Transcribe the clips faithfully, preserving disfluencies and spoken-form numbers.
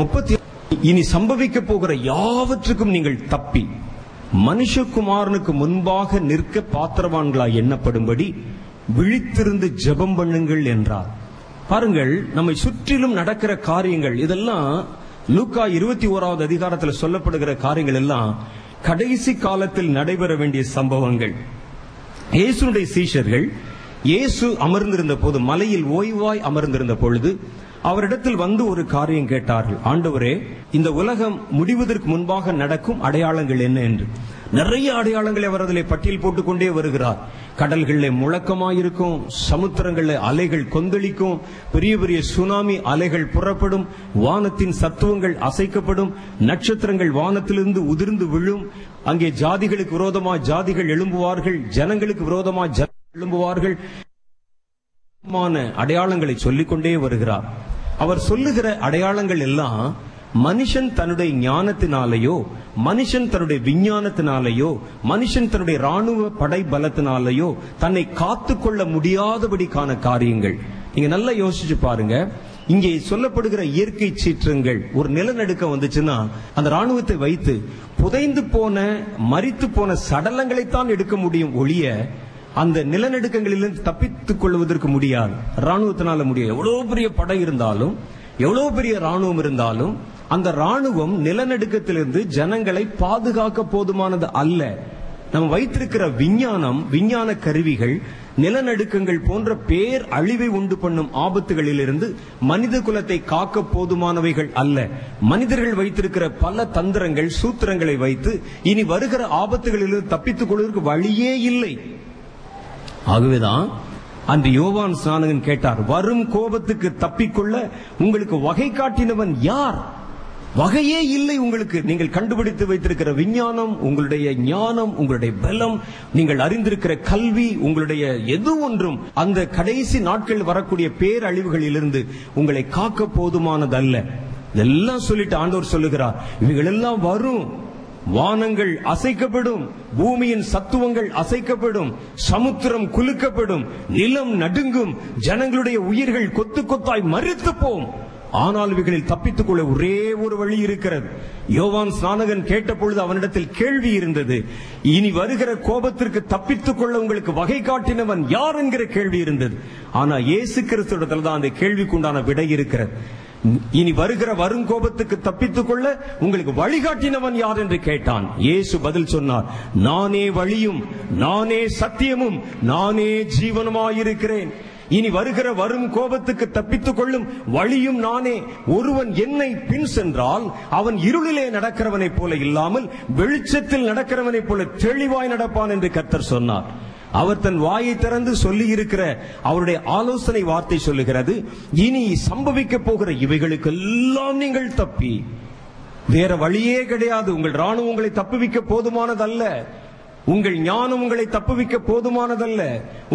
முப்பத்தி இனி சம்பவிக்க போகிற யாவற்றுக்கும் நீங்கள் தப்பி மனுஷகுமாரனுக்கு முன்பாக நிற்க பாத்திரவான்களாய் எண்ணப்படும்படி விழித்திருந்து ஜெபம் பண்ணுங்கள் என்றார். பாருங்கள், நம்மை சுற்றிலும் நடக்கிற காரியங்கள் இதெல்லாம் லூக்கா இருபத்தி ஓராவது அதிகாரத்தில் சொல்லப்படுகிற காரியங்கள் எல்லாம் கடைசி காலத்தில் நடைபெற வேண்டிய சம்பவங்கள். இயேசுடைய சீஷர்கள் இயேசு அமர்ந்திருந்த போது, மலையில் ஓய்வாய் அமர்ந்திருந்த பொழுது அவரிடத்தில் வந்து ஒரு காரியம் கேட்டார்கள். ஆண்டவரே, இந்த உலகம் முடிவதற்கு முன்பாக நடக்கும் அடையாளங்கள் என்ன என்று. நிறைய அடையாளங்களை அவர் அதிலே பட்டியல் போட்டுக் கொண்டே வருகிறார். கடல்களில் முழக்கமாயிருக்கும், சமுத்திரங்களில் அலைகள் கொந்தளிக்கும், பெரிய பெரிய சுனாமி அலைகள் புறப்படும், வானத்தின் சத்துவங்கள் அசைக்கப்படும், நட்சத்திரங்கள் வானத்திலிருந்து உதிர்ந்து விழும், அங்கே ஜாதிகளுக்கு விரோதமா ஜாதிகள் எழும்புவார்கள், ஜனங்களுக்கு விரோதமா ஜனங்கள் எழும்புவார்கள், அடையாளங்களை சொல்லிக்கொண்டே வருகிறார். அவர் சொல்லுகிற அடையாளங்கள் எல்லாம் மனுஷன் தன்னுடைய ஞானத்தினாலேயோ, மனுஷன் தன்னுடைய விஞ்ஞானத்தினாலேயோ, மனுஷன் தன்னுடைய ராணுவ படை பலத்தினாலேயோ தன்னை காத்துக்கொள்ள முடியாதபடிக்கான காரியங்கள். நீங்க நல்லா யோசிச்சு பாருங்க, இங்கே சொல்லப்படுகிற இயற்கை சீற்றங்கள். ஒரு நிலநடுக்கம் வந்துச்சுன்னா அந்த ராணுவத்தை வைத்து புதைந்து போன மரித்து போன சடலங்களைத்தான் எடுக்க முடியும் ஒழிய அந்த நிலநடுக்கங்களிலிருந்து தப்பித்துக் கொள்வதற்கு முடியாது, ராணுவத்தினால முடியாது. எவ்வளவு பெரிய படை இருந்தாலும், எவ்வளவு பெரிய ராணுவம் இருந்தாலும் அந்த ராணுவம் நிலநடுக்கத்திலிருந்து ஜனங்களை பாதுகாக்க போதுமானது அல்ல. நாம் வைத்திருக்கிற விஞ்ஞானம், விஞ்ஞான கருவிகள் நிலநடுக்கங்கள் போன்ற பேர் அழிவை உண்டு பண்ணும் ஆபத்துகளிலிருந்து மனித குலத்தை காக்க போதுமானவைகள் அல்ல. மனிதர்கள் வைத்திருக்கிற பல தந்திரங்கள் சூத்திரங்களை வைத்து இனி வருகிற ஆபத்துகளிலிருந்து தப்பித்துக் கொள்வதற்கு வழியே இல்லை. ஆகவேதான் அந்த யோவான் ஸ்தானுகன் கேட்டார், வரும் கோபத்துக்கு தப்பிக்கொள்ள உங்களுக்கு வகை காட்டினவன் யார்? வகையே இல்லை உங்களுக்கு. நீங்கள் கண்டுபிடித்து வைத்திருக்கிற விஞ்ஞானம், உங்களுடைய ஞானம், உங்களுடைய பலம், நீங்கள் அறிந்திருக்கிற கல்வி, உங்களுடைய எது ஒன்றும் அந்த கடைசி நாட்கள் வரக்கூடிய பேரழிவுகளிலிருந்து உங்களை காக்க போதுமானதல்ல. இதெல்லாம் சொல்லிட்டு ஆண்டவர் சொல்லுகிறார், இவைகள் எல்லாம் வரும், வானங்கள் அசைக்கப்படும், பூமியின் சத்துவங்கள் அசைக்கப்படும், சமுத்திரம் குலுக்கப்படும், நிலம் நடுங்கும், ஜனங்களுடைய உயிர்கள் கொத்து கொத்தாய் மரித்து போம். ஆனால் இவைகளில் தப்பித்துக் கொள்ள ஒரே ஒரு வழி இருக்கிறது. யோவான் ஸ்நானகன் கேட்ட பொழுது அவனிடத்தில் கேள்வி இருந்தது. இனி வருகிற கோபத்திற்கு தப்பித்துக் கொள்ள உங்களுக்கு வகை காட்டினவன் யார் என்கிற கேள்வி இருந்தது. ஆனா இயேசு கிறிஸ்துவிடத்தில் தான் அந்த கேள்விக்குண்டான விடை இருக்கிறது. இனி வருகிற வரும் கோபத்துக்கு தப்பித்துக் கொள்ள உங்களுக்கு வழிகாட்டினவன் யார் என்று கேட்டான். இயேசு பதில் சொன்னார், நானே வழியும் நானே சத்தியமும் நானே ஜீவனுமாயிருக்கிறேன். இனி வருகிற வரும் கோபத்துக்கு தப்பித்துக் கொள்ளும் வழியும் நானே. ஒருவன் என்னை பின் சென்றால் அவன் இருளிலே நடக்கிறவனை போல இல்லாமல் வெளிச்சத்தில் நடக்கிறவனை போல தெளிவாய் நடப்பான் என்று கர்த்தர் சொன்னார். அவர் தன் வாயை திறந்து சொல்லி இருக்கிற அவருடைய ஆலோசனை வார்த்தை சொல்லுகிறது, இனி சம்பவிக்க போகிற இவைகளுக்கெல்லாம் நீங்கள் தப்பி, வேற வழியே கிடையாது. உங்கள் ராணுவம் உங்களை தப்புவிக்க போதுமானதல்ல, உங்கள் ஞானம் உங்களை தப்புவிக்க போதுமானதல்ல,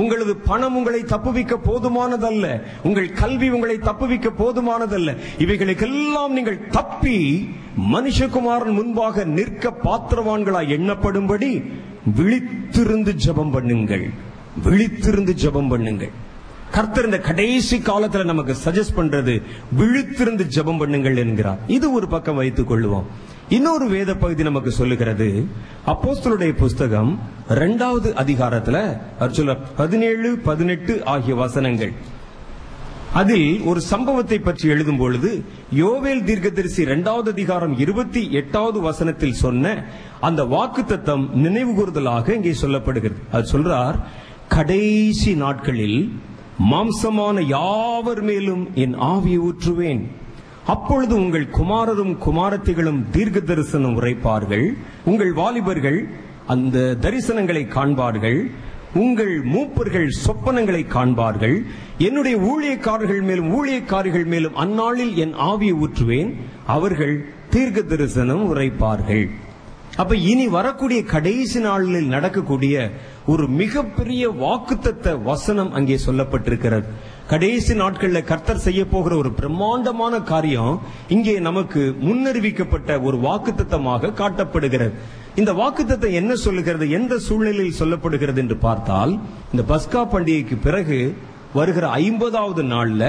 உங்களது பணம் உங்களை தப்புவிக்க போதுமானதல்ல, உங்கள் கல்வி உங்களை தப்புவிக்க போதுமானதல்ல. இவைகளுக்கெல்லாம் நீங்கள் தப்பி மனுஷகுமாரன் முன்பாக நிற்க பாத்திரவான்களாய் எண்ணப்படும்படி விழித்திருந்து ஜெபம் பண்ணுங்கள். விழித்திருந்து ஜெபம் பண்ணுங்கள். கர்த்தர் இந்த கடைசி காலத்துல நமக்கு சஜஸ்ட் பண்றது விழித்திருந்து ஜெபம் பண்ணுங்கள் என்கிறார். இது ஒரு பக்கம் வைத்துக் கொள்வோம். இன்னொரு வேத பகுதி நமக்கு சொல்லுகிறது, அப்போஸ்தலருடைய புஸ்தகம் இரண்டாவது அதிகாரத்துல சொல்ல பதினேழு பதினெட்டு ஆகிய வசனங்கள். அதில் ஒரு சம்பவத்தை பற்றி எழுதும் பொழுது யோவேல் தீர்க்கதரிசி இரண்டாவது அதிகாரம் இருபத்தி எட்டாவது வசனத்தில் சொன்ன அந்த வாக்குத்தத்தம் நினைவு கூறுதலாக இங்கே சொல்லப்படுகிறது. அது சொல்றார், கடைசி நாட்களில் மாம்சமான யாவர் மேலும் என் ஆவியை ஊற்றுவேன். அப்பொழுது உங்கள் குமாரரும் குமாரத்திகளும் தீர்க்க தரிசனம் உரைப்பார்கள், உங்கள் வாலிபர்கள் அந்த தரிசனங்களை காண்பார்கள், உங்கள் மூப்பர்கள் சொப்பனங்களை காண்பார்கள், என்னுடைய ஊழியக்காரர்கள் மேலும் ஊழியக்காரிகள் மேலும் அந்நாளில் என் ஆவியை ஊற்றுவேன், அவர்கள் தீர்க்க தரிசனம் உரைப்பார்கள். அப்ப இனி வரக்கூடிய கடைசி நாளில் நடக்கக்கூடிய ஒரு மிகப்பெரிய வாக்குத்தத்த வசனம் அங்கே சொல்லப்பட்டிருக்கிறது. கடைசி நாட்களில் கர்த்தர் செய்ய போகிற ஒரு பிரம்மாண்டமான காரியம் இங்கே நமக்கு முன்னறிவிக்கப்பட்ட ஒரு வாக்குத்தத்தமாக காட்டப்படுகிறது. இந்த வாக்குத்தத்தம் என்ன சொல்லுகிறது, எந்த சூழ்நிலையில் சொல்லப்படுகிறது என்று பார்த்தால், இந்த பஸ்கா பண்டிகைக்கு பிறகு வருகிற ஐம்பதாவது நாள்ல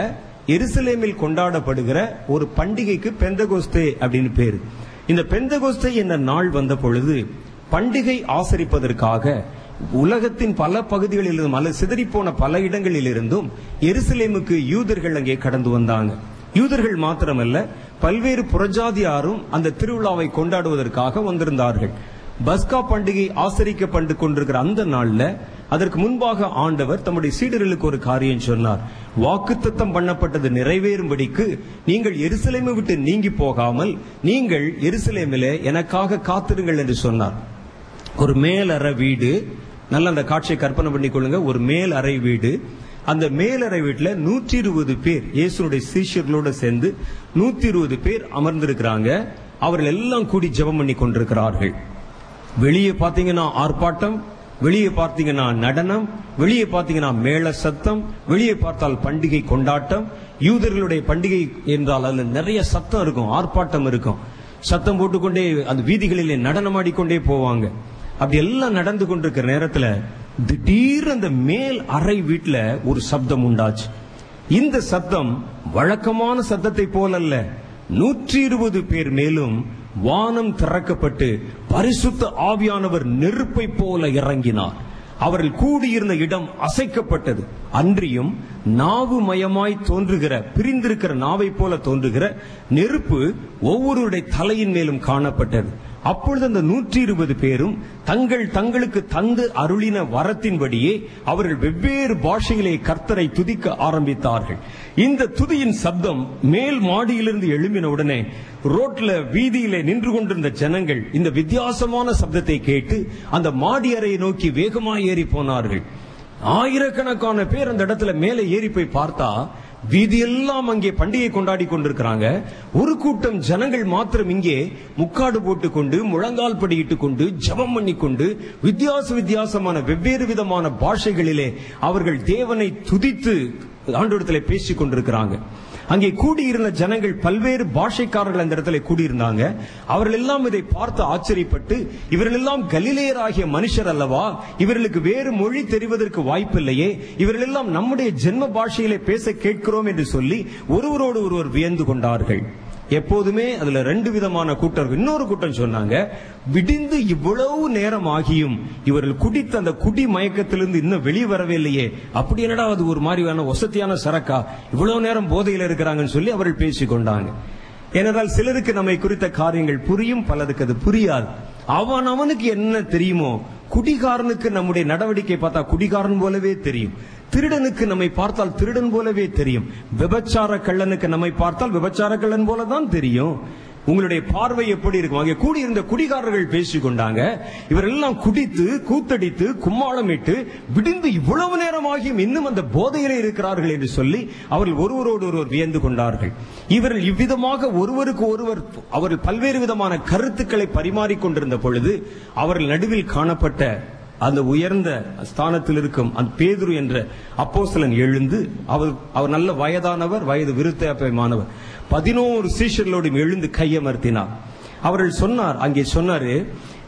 எருசலேமில் கொண்டாடப்படுகிற ஒரு பண்டிகைக்கு பெந்தகோஸ்தே அப்படின்னு பேரு. இந்த பெந்தகோஸ்தே என்ற நாள் வந்த பொழுது பண்டிகை ஆசரிப்பதற்காக உலகத்தின் பல பகுதிகளிலிருந்தும் அல்லது சிதறிப்போன பல இடங்களிலிருந்தும் எருசலேமுக்கு யூதர்கள் அங்கே கடந்து வந்தாங்க. யூதர்கள் மாத்திரமல்ல, பல்வேறு புறஜாதியாரும் அந்த திருவிழாவை கொண்டாடுவதற்காக வந்திருந்தார்கள். பஸ்கா பண்டிகை ஆசரிக்கப்பட்டு கொண்டிருக்கிற அந்த நாள்ல அதற்கு முன்பாக ஆண்டவர் தம்முடைய சீடர்களுக்கு ஒரு காரியம் சொன்னார். வாக்குத்தத்தம் பண்ணப்பட்டது நிறைவேறும்படிக்கு நீங்கள் எருசலேமை விட்டு நீங்கி போகாமல் நீங்கள் எருசலேமிலே எனக்காக காத்திருங்கள் என்று சொன்னார். ஒரு மேலறை வீடு, நல்ல அந்த காட்சியை கற்பனை பண்ணி கொள்ளுங்க. ஒரு மேலறை வீடு, அந்த மேலறை வீட்டுல நூற்றி இருபது பேர் இயேசுனுடைய சீஷர்களோட சேர்ந்து நூத்தி இருபது பேர் அமர்ந்திருக்கிறாங்க. அவர்கள் எல்லாம் கூடி ஜெபம் பண்ணி கொண்டிருக்கிறார்கள். வெளியே பாத்தீங்கன்னா ஆர்ப்பாட்டம், வெளியே பார்த்தீங்கன்னா நடனம், வெளியே பார்த்தீங்கன்னா மேள சத்தம், வெளியே பார்த்தால் பண்டிகை கொண்டாட்டம். யூதர்களுடைய பண்டிகை என்றால் அதுல நிறைய சத்தம் இருக்கும், ஆர்ப்பாட்டம் இருக்கும். சத்தம் போட்டுக்கொண்டே அந்த வீதிகளிலே நடனமாடிக்கொண்டே போவாங்க. அப்படி எல்லாம் நடந்து கொண்டிருக்கிற நேரத்துல திடீர் அந்த மேல் அறை வீட்டுல ஒரு சப்தம் உண்டாச்சு. இந்த சத்தம் வழக்கமான சத்தத்தை போலல்ல. நூற்றி இருபது பேர் மேலும் வானம் திறக்கப்பட்டு பரிசுத்த ஆவியானவர் நெருப்பை போல இறங்கினார். அவர்கள் கூடியிருந்த இடம் அசைக்கப்பட்டது. அன்றியும் நாவு மயமாய் தோன்றுகிற, பிரிந்திருக்கிற நாவை போல தோன்றுகிற நெருப்பு ஒவ்வொருடைய தலையின் மேலும் காணப்பட்டது. அப்பொழுது அந்த நூற்றி இருபது பேரும் தங்கள் தங்களுக்கு தந்து அருளின வரத்தின்படியே அவர்கள் வெவ்வேறு பாஷைகளை கர்த்தரை துதிக்க ஆரம்பித்தார்கள். இந்த துதியின் சப்தம் மேல் மாடியிலிருந்து எழும்பின உடனே ரோட்ல வீதியிலே நின்று கொண்டிருந்த ஜனங்கள் இந்த வித்தியாசமான சப்தத்தை கேட்டு அந்த மாடி அறையை நோக்கி வேகமாக ஏறி போனார்கள். ஆயிரக்கணக்கான பேர் அந்த இடத்துல மேலே ஏறி போய் பார்த்தா வீதியெல்லாம் அங்கே பண்டிகை கொண்டாடி கொண்டிருக்கிறாங்க. ஒரு கூட்டம் ஜனங்கள் மாத்திரம் இங்கே முக்காடு போட்டுக் கொண்டு முழங்கால் படியிட்டுக் கொண்டு ஜபம் பண்ணி கொண்டு வித்தியாச வித்தியாசமான வெவ்வேறு விதமான பாஷைகளிலே அவர்கள் தேவனை துதித்து ஆண்டவரிடத்திலே பேசிக் கொண்டிருக்கிறாங்க. அங்கே கூடியிருந்த ஜனங்கள் பல்வேறு பாஷைக்காரர்கள் அந்த இடத்துல கூடியிருந்தாங்க. அவர்கள் எல்லாம் இதை பார்த்து ஆச்சரியப்பட்டு, இவர்கள் எல்லாம் கலிலேயராகிய மனுஷர் அல்லவா, இவர்களுக்கு வேறு மொழி தெரிவதற்கு வாய்ப்பில்லையே, இவர்கள் எல்லாம் நம்முடைய ஜென்ம பாஷையிலே பேச கேட்கிறோம் என்று சொல்லி ஒருவரோடு ஒருவர் வியந்து கொண்டார்கள். எப்போதுமே அதுல ரெண்டு விதமான கூட்டம். இன்னொரு கூட்டம் சொன்னாங்க, விடிந்து இவ்வளவு நேரம் ஆகியும் இவர்கள் குடித்த அந்த குடி மயக்கத்திலிருந்து இன்னும் வெளியே வரவே இல்லையே, அப்படி என்னடா அது ஒரு மாதிரியான வசதியான சரக்கா, இவ்வளவு நேரம் போதையில இருக்கிறாங்கன்னு சொல்லி அவர்கள் பேசிக்கொண்டாங்க. ஏனென்றால் சிலருக்கு நம்மை குறித்த காரியங்கள் புரியும், பலருக்கு அது புரியாது. அவன் அவனுக்கு என்ன தெரியுமோ, குடிகாரனுக்கு நம்முடைய நடவடிக்கை பார்த்தா குடிகாரன் போலவே தெரியும், திருடனுக்கு நம்மை பார்த்தால் திருடன் போலவே தெரியும், விபச்சார கள்ளனுக்கு நம்மை பார்த்தால் விபச்சார கள்ளன் போலதான் தெரியும். உங்களுடைய பார்வை எப்படி இருக்கும்? அங்கே கூடியிருந்த குடிகாரர்கள் பேசிக்கொண்டாங்க. இவரெல்லாம் குடித்து கூத்தடித்து கும்மாளமிட்டு விடிந்து இவ்வளவு நேரமாகியும் இன்னும் அந்த போதையிலே இருக்கிறார்கள் என்று சொல்லி அவர்கள் ஒருவரோடு ஒருவர் வியந்து கொண்டார்கள். இவர்கள் இவ்விதமாக ஒருவருக்கு ஒருவர் அவர்கள் பல்வேறு விதமான கருத்துக்களை பரிமாறிக்கொண்டிருந்த பொழுது அவர்கள் நடுவில் காணப்பட்ட அந்த உயர்ந்த ஸ்தானத்தில் இருக்கும் அந்த பேதுரு என்ற அப்போஸ்தலன் எழுந்து, அவர் அவர் நல்ல வயதானவர், வயது விருத்தாபமானவர், பதினோரு சீஷர்களோடும் எழுந்து கையமர்த்தினார். அவர்கள் சொன்னார், அங்கே சொன்னாரு,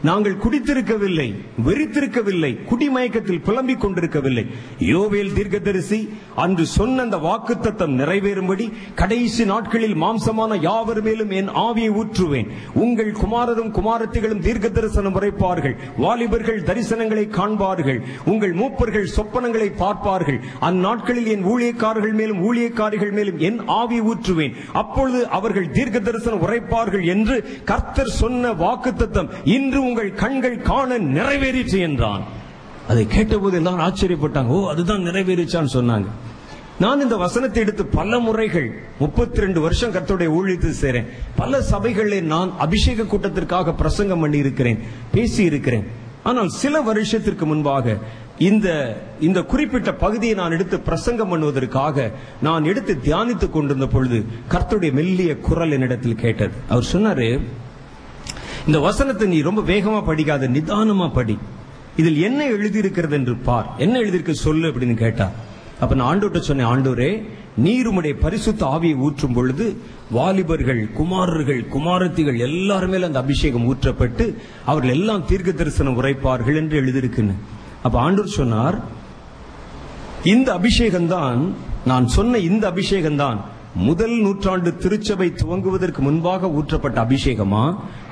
நாங்கள் குடித்திருக்கவில்லை, வெறித்திருக்கவில்லை, குடிமயக்கத்தில் புலம்பிக் கொண்டிருக்கவில்லை. யோவேல் தீர்க்கதரிசி அன்று சொன்ன அந்த வாக்குத்தத்தம் நிறைவேறும்படி கடைசி நாட்களில் மாம்சமான யாவர் மேலும் என் ஆவியை ஊற்றுவேன். உங்கள் குமாரரும் குமாரத்திகளும் தீர்க்க தரிசனம் உரைப்பார்கள், வாலிபர்கள் தரிசனங்களை காண்பார்கள், உங்கள் மூப்பர்கள் சொப்பனங்களை பார்ப்பார்கள். அந்நாட்களில் என் ஊழியக்காரர்கள் மேலும் ஊழியக்காரிகள் மேலும் என் ஆவியை ஊற்றுவேன், அப்பொழுது அவர்கள் தீர்க்க தரிசனம் உரைப்பார்கள் என்று கர்த்தர் சொன்ன வாக்குத்தத்தம் இன்று உங்கள் கண்கள் காண நிறைவேறிச்சு என்றான். அதை கேட்டபோது எல்லாரும் ஆச்சரியப்பட்டாங்க. ஓ, அதுதான் நிறைவேறிச்சான்னு சொன்னாங்க. நான் இந்த வசனத்தை எடுத்து பல முறைகள், முப்பத்தி ரெண்டு வருஷம் கர்த்தருடைய ஊழியத்தில் சேரேன், பல சபைகளில் நான் அபிஷேக கூட்டத்திற்காக பிரசங்கம் பண்ணி இருக்கிறேன், பேசி இருக்கிறேன். ஆனால் சில வருஷத்திற்கு முன்பாக இந்த இந்த குறிப்பிட்ட பகுதியை நான் எடுத்து பிரசங்கம் பண்ணுவதற்காக நான் எடுத்து தியானித்துக் கொண்டிருந்த பொழுது கர்த்தருடைய மெல்லிய குரல் என்னிடத்தில் கேட்டது. அவர் சொன்னாரு, இந்த வசனத்தை நீ ரொம்ப வேகமா படிக்காத, நிதானமா படி, இதில் என்ன எழுதியிருக்கிறது என்று பார், என்ன எழுதியிருக்க சொல்லு அப்படின்னு கேட்டார். அப்ப நான் ஆண்டோட்ட சொன்னேன், ஆண்டோரே, நீர் உம்முடைய பரிசுத்த ஆவியை ஊற்றும் பொழுது வாலிபர்கள், குமாரர்கள், குமாரத்திகள் எல்லாருமே அந்த அபிஷேகம் ஊற்றப்பட்டு அவர்கள் எல்லாம் தீர்க்க தரிசனம் உரைப்பார்கள் என்று எழுதியிருக்குன்னு. அப்ப ஆண்டவர் சொன்னார், இந்த அபிஷேகம் தான் நான் சொன்ன இந்த அபிஷேகம் தான் முதல் நூற்றாண்டு திருச்சபை துவங்குவதற்கு முன்பாக ஊற்றப்பட்ட அபிஷேகமா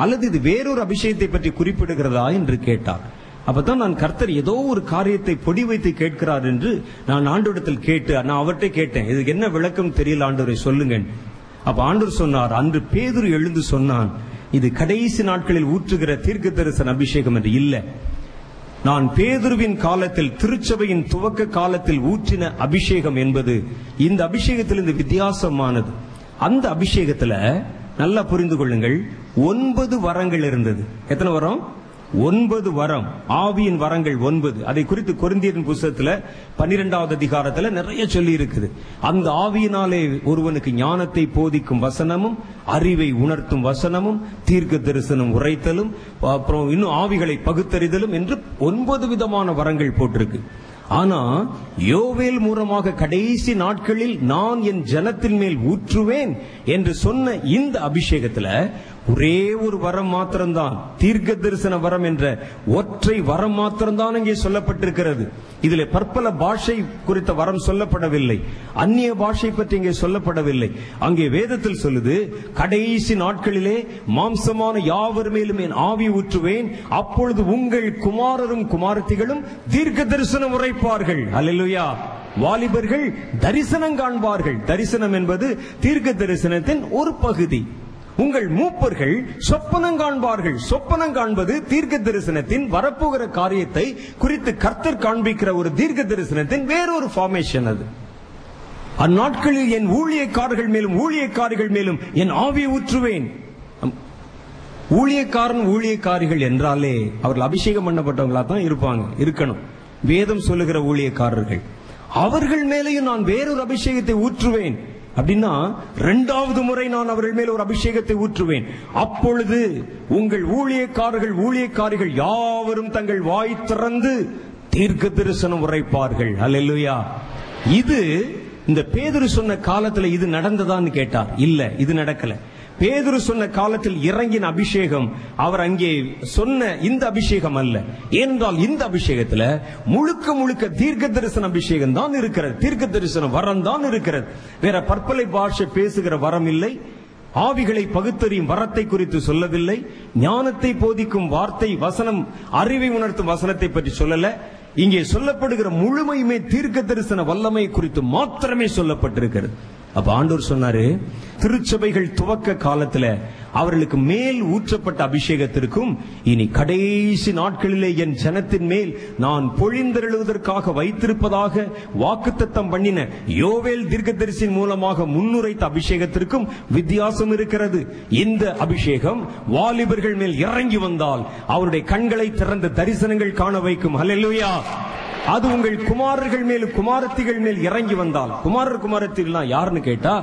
அல்லது இது வேறொரு அபிஷேகத்தை பற்றி குறிப்பிடுகிறதா என்று கேட்டார். அப்பதான் நான் கர்த்தர் ஏதோ ஒரு காரியத்தை பொடி வைத்து கேட்கிறார் என்று நான் ஆண்டவரிடத்தில் கேட்டு நான் அவர்கிட்ட கேட்டேன், இதுக்கு என்ன விளக்கம் தெரியல ஆண்டவரை சொல்லுங்க. அப்ப ஆண்டவர் சொன்னார், அன்று பேதுரு எழுந்து சொன்னான், இது கடைசி நாட்களில் ஊற்றுகிற தீர்க்க தரிசன அபிஷேகம் என்று இல்லை, நான் பேதுருவின் காலத்தில் திருச்சபையின் துவக்க காலத்தில் ஊற்றின அபிஷேகம் என்பது இந்த அபிஷேகத்தில் இந்த வித்தியாசமானது. அந்த அபிஷேகத்துல நல்லா புரிந்து கொள்ளுங்கள், ஒன்பது வரங்கள் இருந்தது. எத்தனை வரம்? ஒன்பது வரம், ஆவியின் வரங்கள் ஒன்பது. அதை குறித்து கொரிந்தியரின் புத்தகத்துல பன்னிரெண்டாவது அதிகாரத்துல நிறைய சொல்லி இருக்குது. அந்த ஆவியினாலே ஒருவனுக்கு ஞானத்தை போதிக்கும் வசனமும் அறிவை உணர்த்தும் வசனமும் தீர்க்க தரிசனம் உரைத்தலும் அப்புறம் இன்னும் ஆவிகளை பகுத்தறிதலும் என்று ஒன்பது விதமான வரங்கள் போட்டிருக்கு. ஆனா யோவேல் மூலமாக கடைசி நாட்களில் நான் என் ஜனத்தின் மேல் ஊற்றுவேன் என்று சொன்ன இந்த அபிஷேகத்துல ஒரே ஒரு வரம் மாத்திரம்தான், தீர்க்க தரிசன வரம் என்ற ஒற்றை வரம் மாத்திரம்தான் இங்கே சொல்லப்பட்டிருக்கிறது. இதுல பற்பல பாஷை குறித்த வரம் சொல்லப்படவில்லை, அந்நிய பாஷை பற்றி இங்கே சொல்லப்படவில்லை. அங்கே வேதத்தில் சொல்லுது, கடைசி நாட்களிலே மாம்சமான யாவர் மேலும் என் ஆவி ஊற்றுவேன், அப்பொழுது உங்கள் குமாரரும் குமாரத்திகளும் தீர்க்க தரிசனம் உரைப்பார்கள். அல்லேலூயா! வாலிபர்கள் தரிசனம் காண்பார்கள். தரிசனம் என்பது தீர்க்க தரிசனத்தின் ஒரு பகுதி. உங்கள் மூப்பர்கள் சொப்பனம் காண்பார்கள். சொப்பனம் காண்பது தீர்க்க தரிசனத்தின் வரப்போகிற காரியத்தை குறித்து கர்த்தர் காண்பிக்கிற ஒரு தீர்க்க தரிசனத்தின் வேறொரு ஃபார்மேஷன் அது. அந்நாட்களில் என் ஊழியக்காரர்கள் மேலும் ஊழியக்காரிகள் மேலும் என் ஆவியை ஊற்றுவேன். ஊழியக்காரன் ஊழியக்காரிகள் என்றாலே அவர்கள் அபிஷேகம் பண்ணப்பட்டவங்களா தான் இருப்பாங்க, இருக்கணும். வேதம் சொல்லுகிற ஊழியக்காரர்கள் அவர்கள் மேலேயும் நான் வேறொரு அபிஷேகத்தை ஊற்றுவேன் அப்படின்னா இரண்டாவது முறை நான் அவர்கள் மேல் ஒரு அபிஷேகத்தை ஊற்றுவேன், அப்பொழுது உங்கள் ஊழியக்காரர்கள் ஊழியக்காரிகள் யாவரும் தங்கள் வாய் திறந்து தீர்க்க தரிசனம் உரைப்பார்கள். அல்லேலூயா! இது இந்த பேதுரு சொன்ன காலத்துல இது நடந்ததான்னு கேட்டார். இல்ல, இது நடக்கல. பேதுரு சொன்ன காலத்தில் இறங்கின அபிஷேகம் அவர் அங்கே சொன்ன இந்த அபிஷேகம் அல்ல. ஏனென்றால் இந்த அபிஷேகத்துல முழுக்க முழுக்க தீர்க்க தரிசன அபிஷேகம் தான் இருக்கிறது, தீர்க்க தரிசன வரம் தான் இருக்கிறது. வேற பற்பலை பாஷை பேசுகிற வரம் இல்லை, ஆவிகளை பகுத்தறியும் வரத்தை குறித்து சொல்லவில்லை, ஞானத்தை போதிக்கும் வார்த்தை வசனம் அறிவை உணர்த்தும் வசனத்தை பற்றி சொல்லல. இங்கே சொல்லப்படுகிற முழுமையுமே தீர்க்க தரிசன வல்லமை குறித்து மாத்திரமே சொல்லப்பட்டிருக்கிறது. அப்ப ஆண்டவர் சொன்னாரு, திருச்சபைகள் துவக்க காலத்துல அவர்களுக்கு மேல் ஊற்றப்பட்ட அபிஷேகத்திற்கும் இனி கடைசி நாட்களிலே என் ஜனத்தின் மேல் நான் பொழிந்தெழுவதற்காக வைத்திருப்பதாக வாக்குத்தத்தம் பண்ணின யோவேல் தீர்க்கதரிசியின் மூலமாக முன்னுரைத்த அபிஷேகத்திற்கும் வித்தியாசம் இருக்கிறது. இந்த அபிஷேகம் வாலிபர்கள் மேல் இறங்கி வந்தால் அவருடைய கண்களை திறந்த தரிசனங்கள் காண வைக்கும். ஹல்லேலூயா! அது உங்கள் குமாரர்கள் மேலும் குமாரத்திகள் மேல் இறங்கி வந்தால், குமாரர் குமாரத்திகள்லாம் யாருன்னு கேட்டா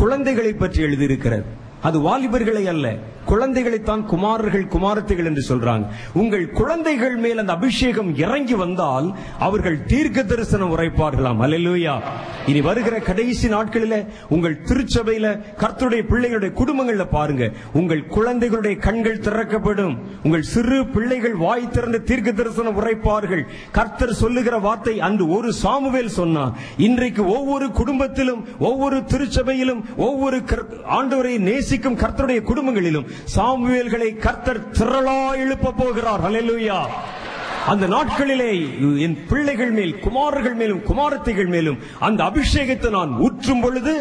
குழந்தைகளை பற்றி எழுதியிருக்கிறது. அது வாலிபர்களை அல்ல, குழந்தைகளைத்தான் குமாரர்கள் குமாரத்திகள் என்று சொல்றாங்க. உங்கள் குழந்தைகள் மேல் அந்த அபிஷேகம் இறங்கி வந்தால் அவர்கள் தீர்க்க தரிசனம் உரைப்பார்களாம். அல்லேலூயா! இனி வருகிற கடைசி நாட்களில உங்கள் திருச்சபையில கர்த்தருடைய பிள்ளைகளுடைய குடும்பங்கள்ல பாருங்க, உங்கள் குழந்தைகளுடைய கண்கள் திறக்கப்படும், உங்கள் சிறு பிள்ளைகள் வாய் திறந்து தீர்க்க தரிசனம் உரைப்பார்கள். கர்த்தர் சொல்லுகிற வார்த்தை அன்று ஒரு சாமுவேல் சொன்னா இன்றைக்கு ஒவ்வொரு குடும்பத்திலும் ஒவ்வொரு திருச்சபையிலும் ஒவ்வொரு ஆண்டவரை நேசிக்கும் கர்த்தருடைய குடும்பங்களிலும் சாமுவேல்களை கர்த்தர் திரளா எழுப்ப போகிறார். ஹல்லேலூயா! அந்த நாட்களிலே என் பிள்ளைகள் மேல் குமாரர்கள் மேலும் குமாரத்திகள் மேலும் அந்த அபிஷேகத்தை நான் ஊற்றும் பொழுது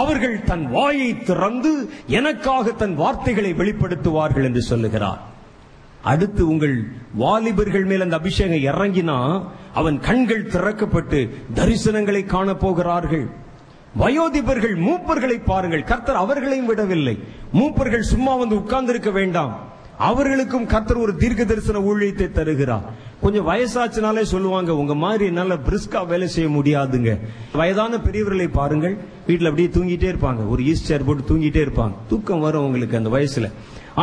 அவர்கள் தன் வாயை திறந்து எனக்காக தன் வார்த்தைகளை வெளிப்படுத்துவார்கள் என்று சொல்லுகிறார். அடுத்து உங்கள் வாலிபர்கள் மேல் அந்த அபிஷேகம் இறங்கினா அவன் கண்கள் திறக்கப்பட்டு தரிசனங்களை காண போகிறார்கள். வயோதிபர்கள் மூப்பர்களை பாருங்கள், கர்த்தர் அவர்களையும் விடவில்லை. மூப்பர்கள் சும்மா வந்து உட்கார்ந்திருக்க வேண்டாம், அவர்களுக்கும் கர்த்தர் ஒரு தீர்க்க தரிசன ஊழியத்தை தருகிறார். கொஞ்சம் வயசாச்சுனாலே சொல்லுவாங்க, உங்க மாதிரி என்னால பிரிஸ்கா வேலை செய்ய முடியாதுங்க. வயதான பெரியவர்களை பாருங்கள், வீட்டுல அப்படியே தூங்கிட்டே இருப்பாங்க, ஒரு ஈஸ்ட் சேர் போட்டு தூங்கிட்டே இருப்பாங்க, தூக்கம் வரும் உங்களுக்கு அந்த வயசுல.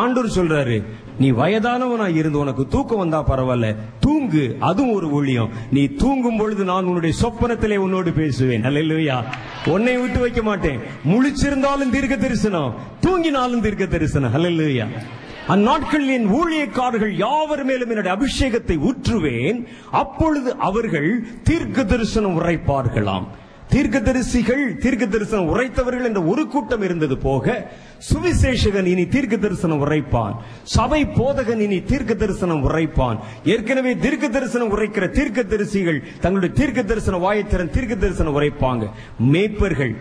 ஆண்டவர் சொல்றாரு, நீ வயதானவனா இருந்து உனக்கு தூக்கம் வந்தா பரவாயில்ல, தூங்கு, அதுவும் ஒரு ஊழியம். நீ தூங்கும் பொழுது நான் உன்னுடைய சொப்பனத்திலே உன்னோடு பேசுவேன். அல்லேலூயா! உன்னை விட்டு வைக்க மாட்டேன். முழிச்சிருந்தாலும் தீர்க்க தரிசனம், தூங்கினாலும் தீர்க்க தரிசனம். அல்லேலூயா! அந்நாட்களில் என் ஊழியக்காரர்கள் யாவர் மேலும் என்னுடைய அபிஷேகத்தை ஊற்றுவேன், அப்பொழுது அவர்கள் தீர்க்க தரிசனம் உரைப்பார்களாம். தீர்க்கதரிசிகள் தீர்க்க தரிசனம் உரைத்தவர்கள் என்ற ஒரு கூட்டம் இருந்தது போக, சுவிசேஷகன் இனி தீர்க்க தரிசனம் உரைப்பான், சபை போதகன் இனி தீர்க்க தரிசனம் உரைப்பான். ஏற்கனவே தீர்க்க தரிசனம் உரைக்கிற தீர்க்க தரிசிகள் தங்களுடைய தீர்க்க தரிசன வாயத்திறன் தீர்க்க தரிசனம் உரைப்பாங்க. மேய்ப்பர்கள்,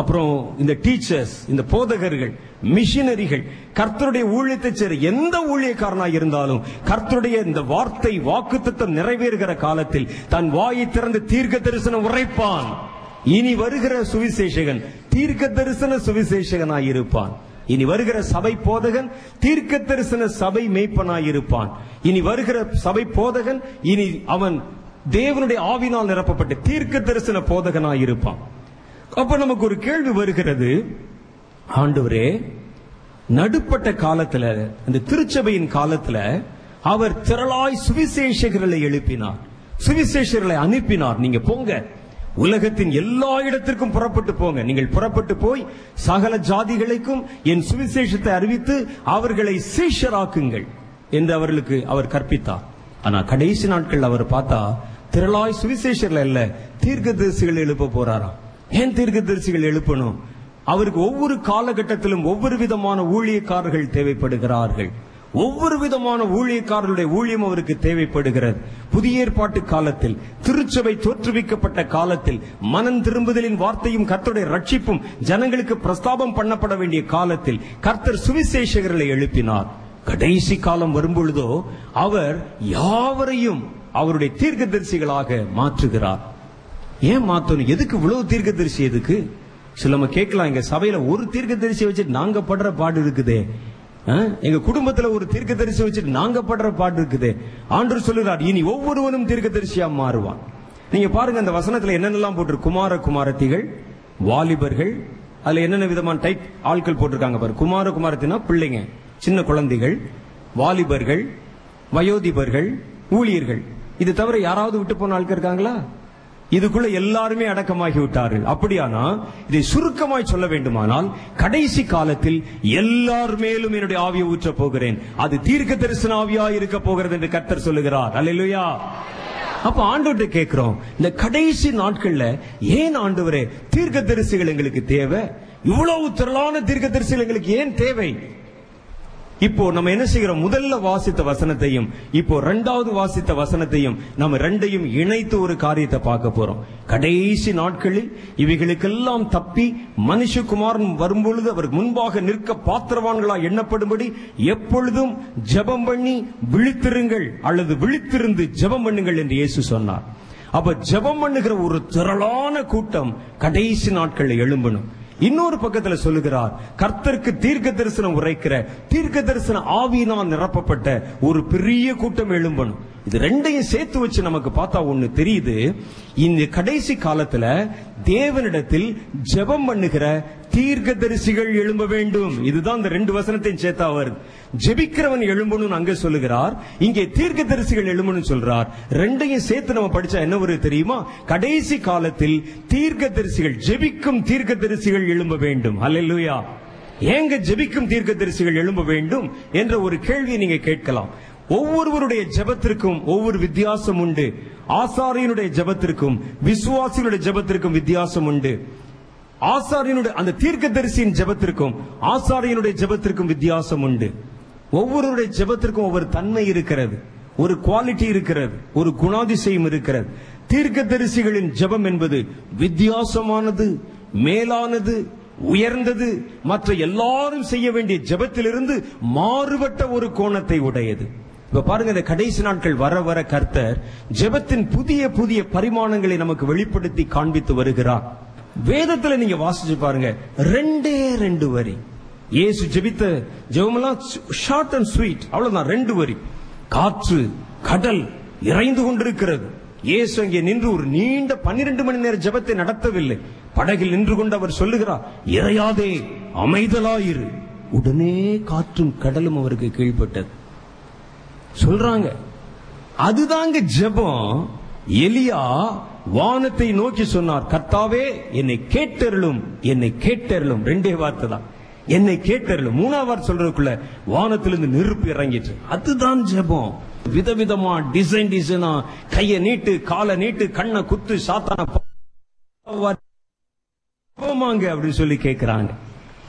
அப்புறம் இந்த டீச்சர்ஸ், இந்த போதகர்கள், மிஷினரிகள், கர்த்தருடைய ஊழியத்தை சேர எந்த ஊழியக்காரனாக இருந்தாலும் கர்த்தருடைய இந்த வார்த்தை வாக்குத்தத்தம் நிறைவேறுகிற காலத்தில் தன் வாயை திறந்து தீர்க்க தரிசனம் உரைப்பான். இனி வருகிற சுவிசேஷகன் தீர்க்க தரிசன சுவிசேஷகனாயிருப்பான். இனி வருகிற சபை போதகன் தீர்க்க தரிசன சபை மேய்ப்பனாயிருப்பான். இனி வருகிற சபை போதகன் இனி அவன் தேவனுடைய ஆவினால் நிரப்பப்பட்ட தீர்க்க தரிசன போதகனாயிருப்பான். அப்ப நமக்கு ஒரு கேள்வி வருகிறது, ஆண்டவரே, நடுப்பட்ட காலத்துல, அந்த திருச்சபையின் காலத்துல அவர் திரளாய் சுவிசேஷகர்களை எழுப்பினார், சுவிசேஷர்களை அனுப்பினார். நீங்க போங்க, உலகத்தின் எல்லா இடத்திற்கும் புறப்பட்டு போங்க, நீங்கள் புறப்பட்டு போய் சகல ஜாதிகளுக்கும் என் சுவிசேஷத்தை அறிவித்து அவர்களை சீஷராக்குங்கள் என்று அவர்களுக்கு அவர் கற்பித்தார். ஆனா கடைசி நாட்கள் அவர் பார்த்தா திரளாய் சுவிசேஷர்கள் அல்ல, தீர்க்கதரிசிகள் எழுப்ப போறாராம். ஏன் தீர்க்கதரிசிகள் எழுப்பணும்? அவருக்கு ஒவ்வொரு காலகட்டத்திலும் ஒவ்வொரு விதமான ஊழியக்காரர்கள் தேவைப்படுகிறார்கள். ஒவ்வொரு விதமான ஊழியக்காரர்களுடைய ஊழியம் அவருக்கு தேவைப்படுகிறது. புதிய ஏற்பாட்டு காலத்தில், திருச்சபை தோற்றுவிக்கப்பட்ட காலத்தில், மனம் திரும்புதலின் வார்த்தையும் கர்த்தருடைய ரட்சிப்பும் ஜனங்களுக்கு பிரஸ்தாபம் பண்ணப்பட வேண்டிய காலத்தில் கர்த்தர் சுவிசேஷகர்களை எழுப்பினார். கடைசி காலம் வரும்பொழுதோ அவர் யாவரையும் அவருடைய தீர்க்கதரிசிகளாக மாற்றுகிறார். ஏன் மாத்தணும்? எதுக்கு இவ்வளவு தீர்க்க தரிசி? எதுக்கு? சில கேட்கலாம், எங்க சபையில ஒரு தீர்க்க தரிசியை வச்சுட்டு நாங்க படுற பாடு இருக்குதே, எங்க குடும்பத்துல ஒரு தீர்க்க தரிசியை வச்சுட்டு நாங்க படுற பாடு இருக்குதே. ஆண்டவர் சொல்லுறார், இனி ஒவ்வொருவனும் தீர்க்க தரிசியா மாறுவான். நீங்க பாருங்க, அந்த வசனத்துல என்னென்னலாம் போட்டு, குமார குமாரத்திகள், வாலிபர்கள், அதுல என்னென்ன விதமான டைப் ஆட்கள் போட்டிருக்காங்க பாரு. குமார குமாரத்தினா பிள்ளைங்க, சின்ன குழந்தைகள், வாலிபர்கள், வயோதிபர்கள், ஊழியர்கள். இது தவிர யாராவது விட்டு போன ஆட்கள் இருக்காங்களா? இதுக்குள்ள எல்லாருமே அடக்கமாகி விட்டார்கள். அப்படியானா இதை சுருக்கமாய் சொல்ல வேண்டுமானால், கடைசி காலத்தில் எல்லார் மேலும் என்னுடைய ஆவியை ஊற்ற போகிறேன், அது தீர்க்க தரிசன ஆவியாய் இருக்க போகிறது என்று கர்த்தர் சொல்லுகிறார். அல்லேலூயா! அப்ப ஆண்டவர்கிட்ட கேட்கிறோம், இந்த கடைசி நாட்கள்ல ஏன் ஆண்டவரே தீர்க்க தரிசிகள் எங்களுக்கு தேவை, இவ்வளவு திரளான தீர்க்க தரிசிகள் எங்களுக்கு ஏன் தேவை? இப்போ நம்ம என்ன செய்கிறோம்? முதல்ல வாசித்த வசனத்தையும் இப்போ இரண்டாவது வாசித்த வசனத்தையும் நம்ம ரெண்டையும் இணைத்து ஒரு காரியத்தை பார்க்க போறோம். கடைசி நாட்களில் இவைகளுக்கெல்லாம் தப்பி மனுஷகுமாரன் வரும்பொழுது அவருக்கு முன்பாக நிற்க பாத்திரவான்களா எண்ணப்படும்படி எப்பொழுதும் ஜெபம் பண்ணி விழித்திருங்கள், அல்லது விழித்திருந்து ஜெபம் பண்ணுங்கள் என்று இயேசு சொன்னார். அப்ப ஜெபம் பண்ணுகிற ஒரு திரளான கூட்டம் கடைசி நாட்களில் எழும்பணும். இன்னொரு பக்கத்தில் சொல்லுகிறார், கர்த்தருக்கு தீர்க்க தரிசனம் உரைக்கிற தீர்க்க தரிசன ஆவியினால் நிரப்பப்பட்ட ஒரு பெரிய கூட்டம் எழும்பணும். இது ரெண்டையும் சேர்த்து வச்சு நமக்கு பார்த்தா ஒண்ணு தெரியுது, இந்த கடைசி காலத்துல தேவனிடத்தில் ஜெபம் பண்ணுகிற தீர்க்க தரிசிகள் எழும்ப வேண்டும். இதுதான் இந்த ரெண்டு வசனத்தையும் சேர்த்தா வருது. ஜெபிக்கிறவன் எழும்பணும் அங்க சொல்லுகிறார், இங்கே தீர்க்க தரிசிகள் எழும்பணும் சொல்றார். ரெண்டையும் சேர்த்து நம்ம படிச்சா என்ன வருது தெரியுமா? கடைசி காலத்தில் தீர்க்க தரிசிகள், ஜெபிக்கும் தீர்க்க தரிசிகள் எழும்ப வேண்டும். அல்லேலூயா! ஏங்க ஜெபிக்கும் தீர்க்க தரிசிகள் எழும்ப வேண்டும் என்ற ஒரு கேள்வியை நீங்க கேட்கலாம். ஒவ்வொருவருடைய ஜெபத்திற்கும் ஒவ்வொரு வித்தியாசம் உண்டு. ஆசாரியனுடைய ஜெபத்திற்கும் விசுவாசியினுடைய ஜெபத்திற்கும் வித்தியாசம் உண்டு. ஆசாரியனுடைய அந்த தீர்க்கதரிசியின் ஜெபத்திற்கும் ஆசாரியனுடைய ஜெபத்திற்கும் வித்தியாசம் உண்டு. ஒவ்வொருடைய ஜெபத்திற்கும் ஒவ்வொரு தன்மை இருக்கிறது, ஒரு குவாலிட்டி இருக்கிறது, ஒரு குணாதிசயம் இருக்கிறது. தீர்க்கதரிசிகளின் ஜெபம் என்பது வித்தியாசமானது, மேலானது, உயர்ந்தது, மற்ற எல்லாரும் செய்ய வேண்டிய ஜெபத்திலிருந்து மாறுபட்ட ஒரு கோணத்தை உடையது. இப்ப பாருங்க, இந்த கடைசி நாட்கள் வர வர கர்த்தர் ஜெபத்தின் புதிய புதிய பரிமாணங்களை நமக்கு வெளிப்படுத்தி காண்பித்து வருகிறார். வேதத்துல நீங்க வாசிச்சு பாருங்க, ரெண்டே ரெண்டு வரி. இயேசு ஜெபித்த ஜெபமெல்லாம் ஷார்ட் அண்ட் ஸ்வீட், அவ்வளவுதான், ரெண்டு வரி. காற்று கடல் இறைந்து கொண்டிருக்கிறது, இயேசு அங்கே நின்று ஒரு நீண்ட பன்னிரண்டு மணி நேர ஜெபத்தை நடத்தவில்லை. படகில் நின்று கொண்டு அவர் சொல்லுகிறார், இறையாதே, அமைதலாயிரு. உடனே காற்றும் கடலும் அவருக்கு கீழ்ப்பட்டது சொல்றாங்க. அதுதாங்க ஜெபம். எலியா வானத்தை நோக்கி சொன்னார், கர்த்தாவே என்னை கேட்டருளும், என்னை கேட்டருளும். ரெண்டே வார்த்தை தான், என்னை கேட்டருளும். மூணாவது சொல்றதுக்குள்ள வானத்திலிருந்து நெருப்பு இறங்கிட்டு. அதுதான் ஜெபம். விதவிதமா டிசைன் டிசைனா, கைய நீட்டு, காலை நீட்டு, கண்ணை குத்து, சாத்தான அப்படின்னு சொல்லி கேட்கிறாங்க.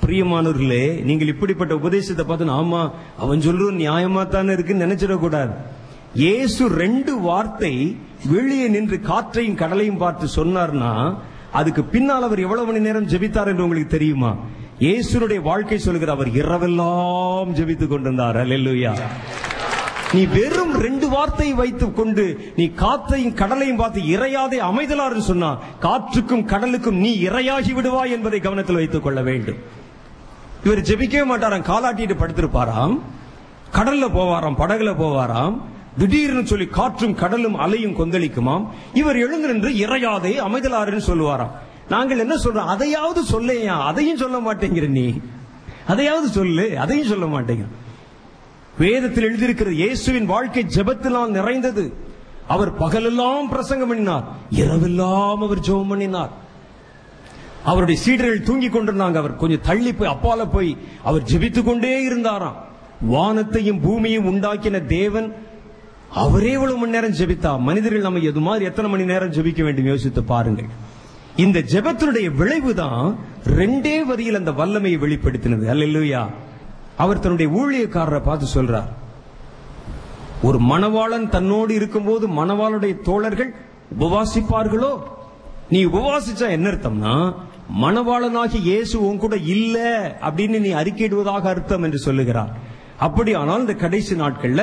பிரியமானவர்களே, நீங்கள் இப்படிப்பட்ட உபதேசத்தை பார்த்து ஆமா அவன் சொல்ற நியாயமா தானே இருக்குன்னு நினைச்சிடக்கூடாது. இயேசு ரெண்டு வார்த்தை வெளியே நின்று காற்றையும் கடலையும் பார்த்து சொன்னார்னா அதுக்கு பின்னால் அவர் எவ்வளவு மணி நேரம் ஜெபித்தார் என்று உங்களுக்கு தெரியுமா? இயேசுடைய வாழ்க்கை சொல்கிற அவர் இரவெல்லாம் ஜெபித்துக் கொண்டிருந்தார். அல்லேலூயா. நீ வெறும் ரெண்டு வார்த்தையை வைத்துக் கொண்டு நீ காற்றையும் கடலையும் பார்த்து இறையாதே அமைதலாறு சொன்னா காற்றுக்கும் கடலுக்கும் நீ இரையாகி விடுவாய் என்பதை கவனத்தில் வைத்துக் கொள்ள வேண்டும். இவர் ஜெபிக்கவே மாட்டாராம், காலாட்டிட்டு படுத்திருப்பாராம், கடல்ல போவாராம், படகுல போவாராம், திடீர்னு சொல்லி காற்றும் கடலும் அலையும் கொந்தளிக்குமாம், இவர் எழுந்து நின்று இறையாதே அமைதலாறு சொல்லுவாராம். நாங்கள் என்ன சொல்றோம்? அதையாவது சொல்லையா, அதையும் சொல்ல மாட்டேங்கிற நீ, அதையாவது சொல்லு, அதையும் சொல்ல மாட்டேங்கிற. வேதத்தில் எழுதியிருக்கிறது, இயேசுவின் வாழ்க்கை ஜெபத்தினால் நிறைந்தது. அவர் பகலெல்லாம் பிரசங்கம் பண்ணினார், இரவெல்லாம் அவர் ஜெபம் பண்ணினார். அவருடைய சீடர்கள் தூங்கி கொண்டிருந்தாங்க, அவர் கொஞ்சம் தள்ளி போய் அப்பால போய் அவர் ஜெபித்துக் கொண்டே இருந்தாராம். வானத்தையும் பூமியையும் உண்டாக்கின தேவன் அவரே எவ்வளவு மணி நேரம் ஜெபித்தா, மனிதர்கள் நம்ம எது மாதிரி எத்தனை மணி நேரம் ஜெபிக்க வேண்டும் யோசித்து பாருங்கள். இந்த ஜெபத்தினுடைய விளைவுதான் ரெண்டே வரியில் அந்த வல்லமையை வெளிப்படுத்தினது. அல்லேலூயா. அவர் தன்னுடைய ஊழியக்காரரை பார்த்து சொல்றார், ஒரு மணவாளன் தன்னோடு இருக்கும்போது மணவாளுடைய தோழர்கள் உபவாசிப்பார்களோ? நீ உபவாசிச்சா என்ன அர்த்தம்னா மணவாளனாகி இயேசு உன் கூட இல்ல அப்படின்னு நீ அறிக்கையிடுவதாக அர்த்தம் என்று சொல்லுகிறார். அப்படியானால் இந்த கடைசி நாட்கள்ல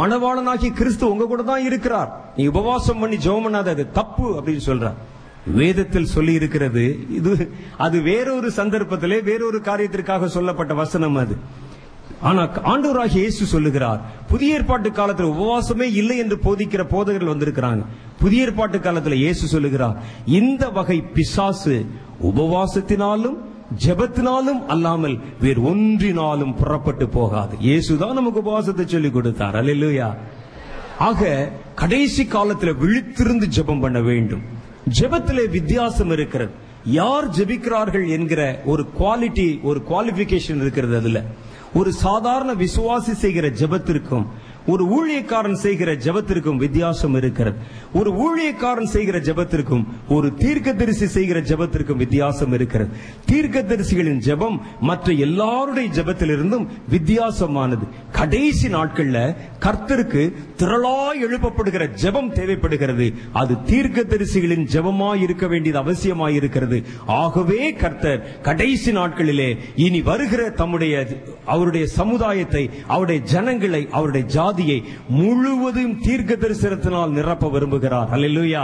மணவாளனாகி கிறிஸ்து உங்க கூட தான் இருக்கிறார், நீ உபவாசம் பண்ணி ஜெபம் பண்ணாத, அது தப்பு அப்படின்னு சொல்றார். வேதத்தில் சொல்லி இருக்கிறது இது, அது வேறொரு சந்தர்ப்பத்திலே வேறொரு காரியத்திற்காக சொல்லப்பட்ட வசனம் அது. ஆனா ஆண்டவராகிய இயேசு சொல்லுகிறார், புதிய ஏற்பாட்டு காலத்தில் உபவாசமே இல்லை என்று போதிக்கிற போதகர்கள் வந்திருக்கிறாங்க. புதிய ஏற்பாட்டு காலத்தில் இயேசு சொல்லுகிறார், இந்த வகை பிசாசு உபவாசத்தினாலும் ஜெபத்தினாலும் அல்லாமல் வேறு ஒன்றினாலும் புறப்பட்டு போகாது. இயேசுதான் நமக்கு உபவாசத்தை சொல்லிக் கொடுத்தார். அல்லேலூயா. ஆக கடைசி காலத்தில் விழித்திருந்து ஜெபம் பண்ண வேண்டும். ஜெபத்திலே வித்தியாசம் இருக்கிறது. யார் ஜெபிக்கிறார்கள் என்கிற ஒரு குவாலிட்டி, ஒரு குவாலிபிகேஷன் இருக்கிறது. அதுல ஒரு சாதாரண விசுவாசி செய்கிற ஜெபத்திற்கும் ஒரு ஊழியக்காரன் செய்கிற ஜெபத்திற்கும் வித்தியாசம் இருக்கிறது. ஒரு ஊழியக்காரன் செய்கிற ஜெபத்திற்கும் ஒரு தீர்க்கதரிசி செய்கிற ஜெபத்திற்கும் வித்தியாசம் இருக்கிறது. தீர்க்கதரிசிகளின் ஜெபம் மற்ற எல்லாருடைய ஜெபத்திலிருந்தும் வித்தியாசமானது. கடைசி நாட்கள்ல கர்த்தருக்கு திரளாய் எழுப்பப்படுகிற ஜெபம் தேவைப்படுகிறது. அது தீர்க்கதரிசிகளின் ஜெபமாய் இருக்க வேண்டியது அவசியமாய் இருக்கிறது. ஆகவே கர்த்தர் கடைசி நாட்களிலே இனி வருகிற தம்முடைய அவருடைய சமுதாயத்தை, அவருடைய ஜனங்களை, அவருடைய ஜாதி முழுவதும் தீர்க்க தரிசனத்தினால் நிரப்ப விரும்புகிறார். அல்லேலூயா.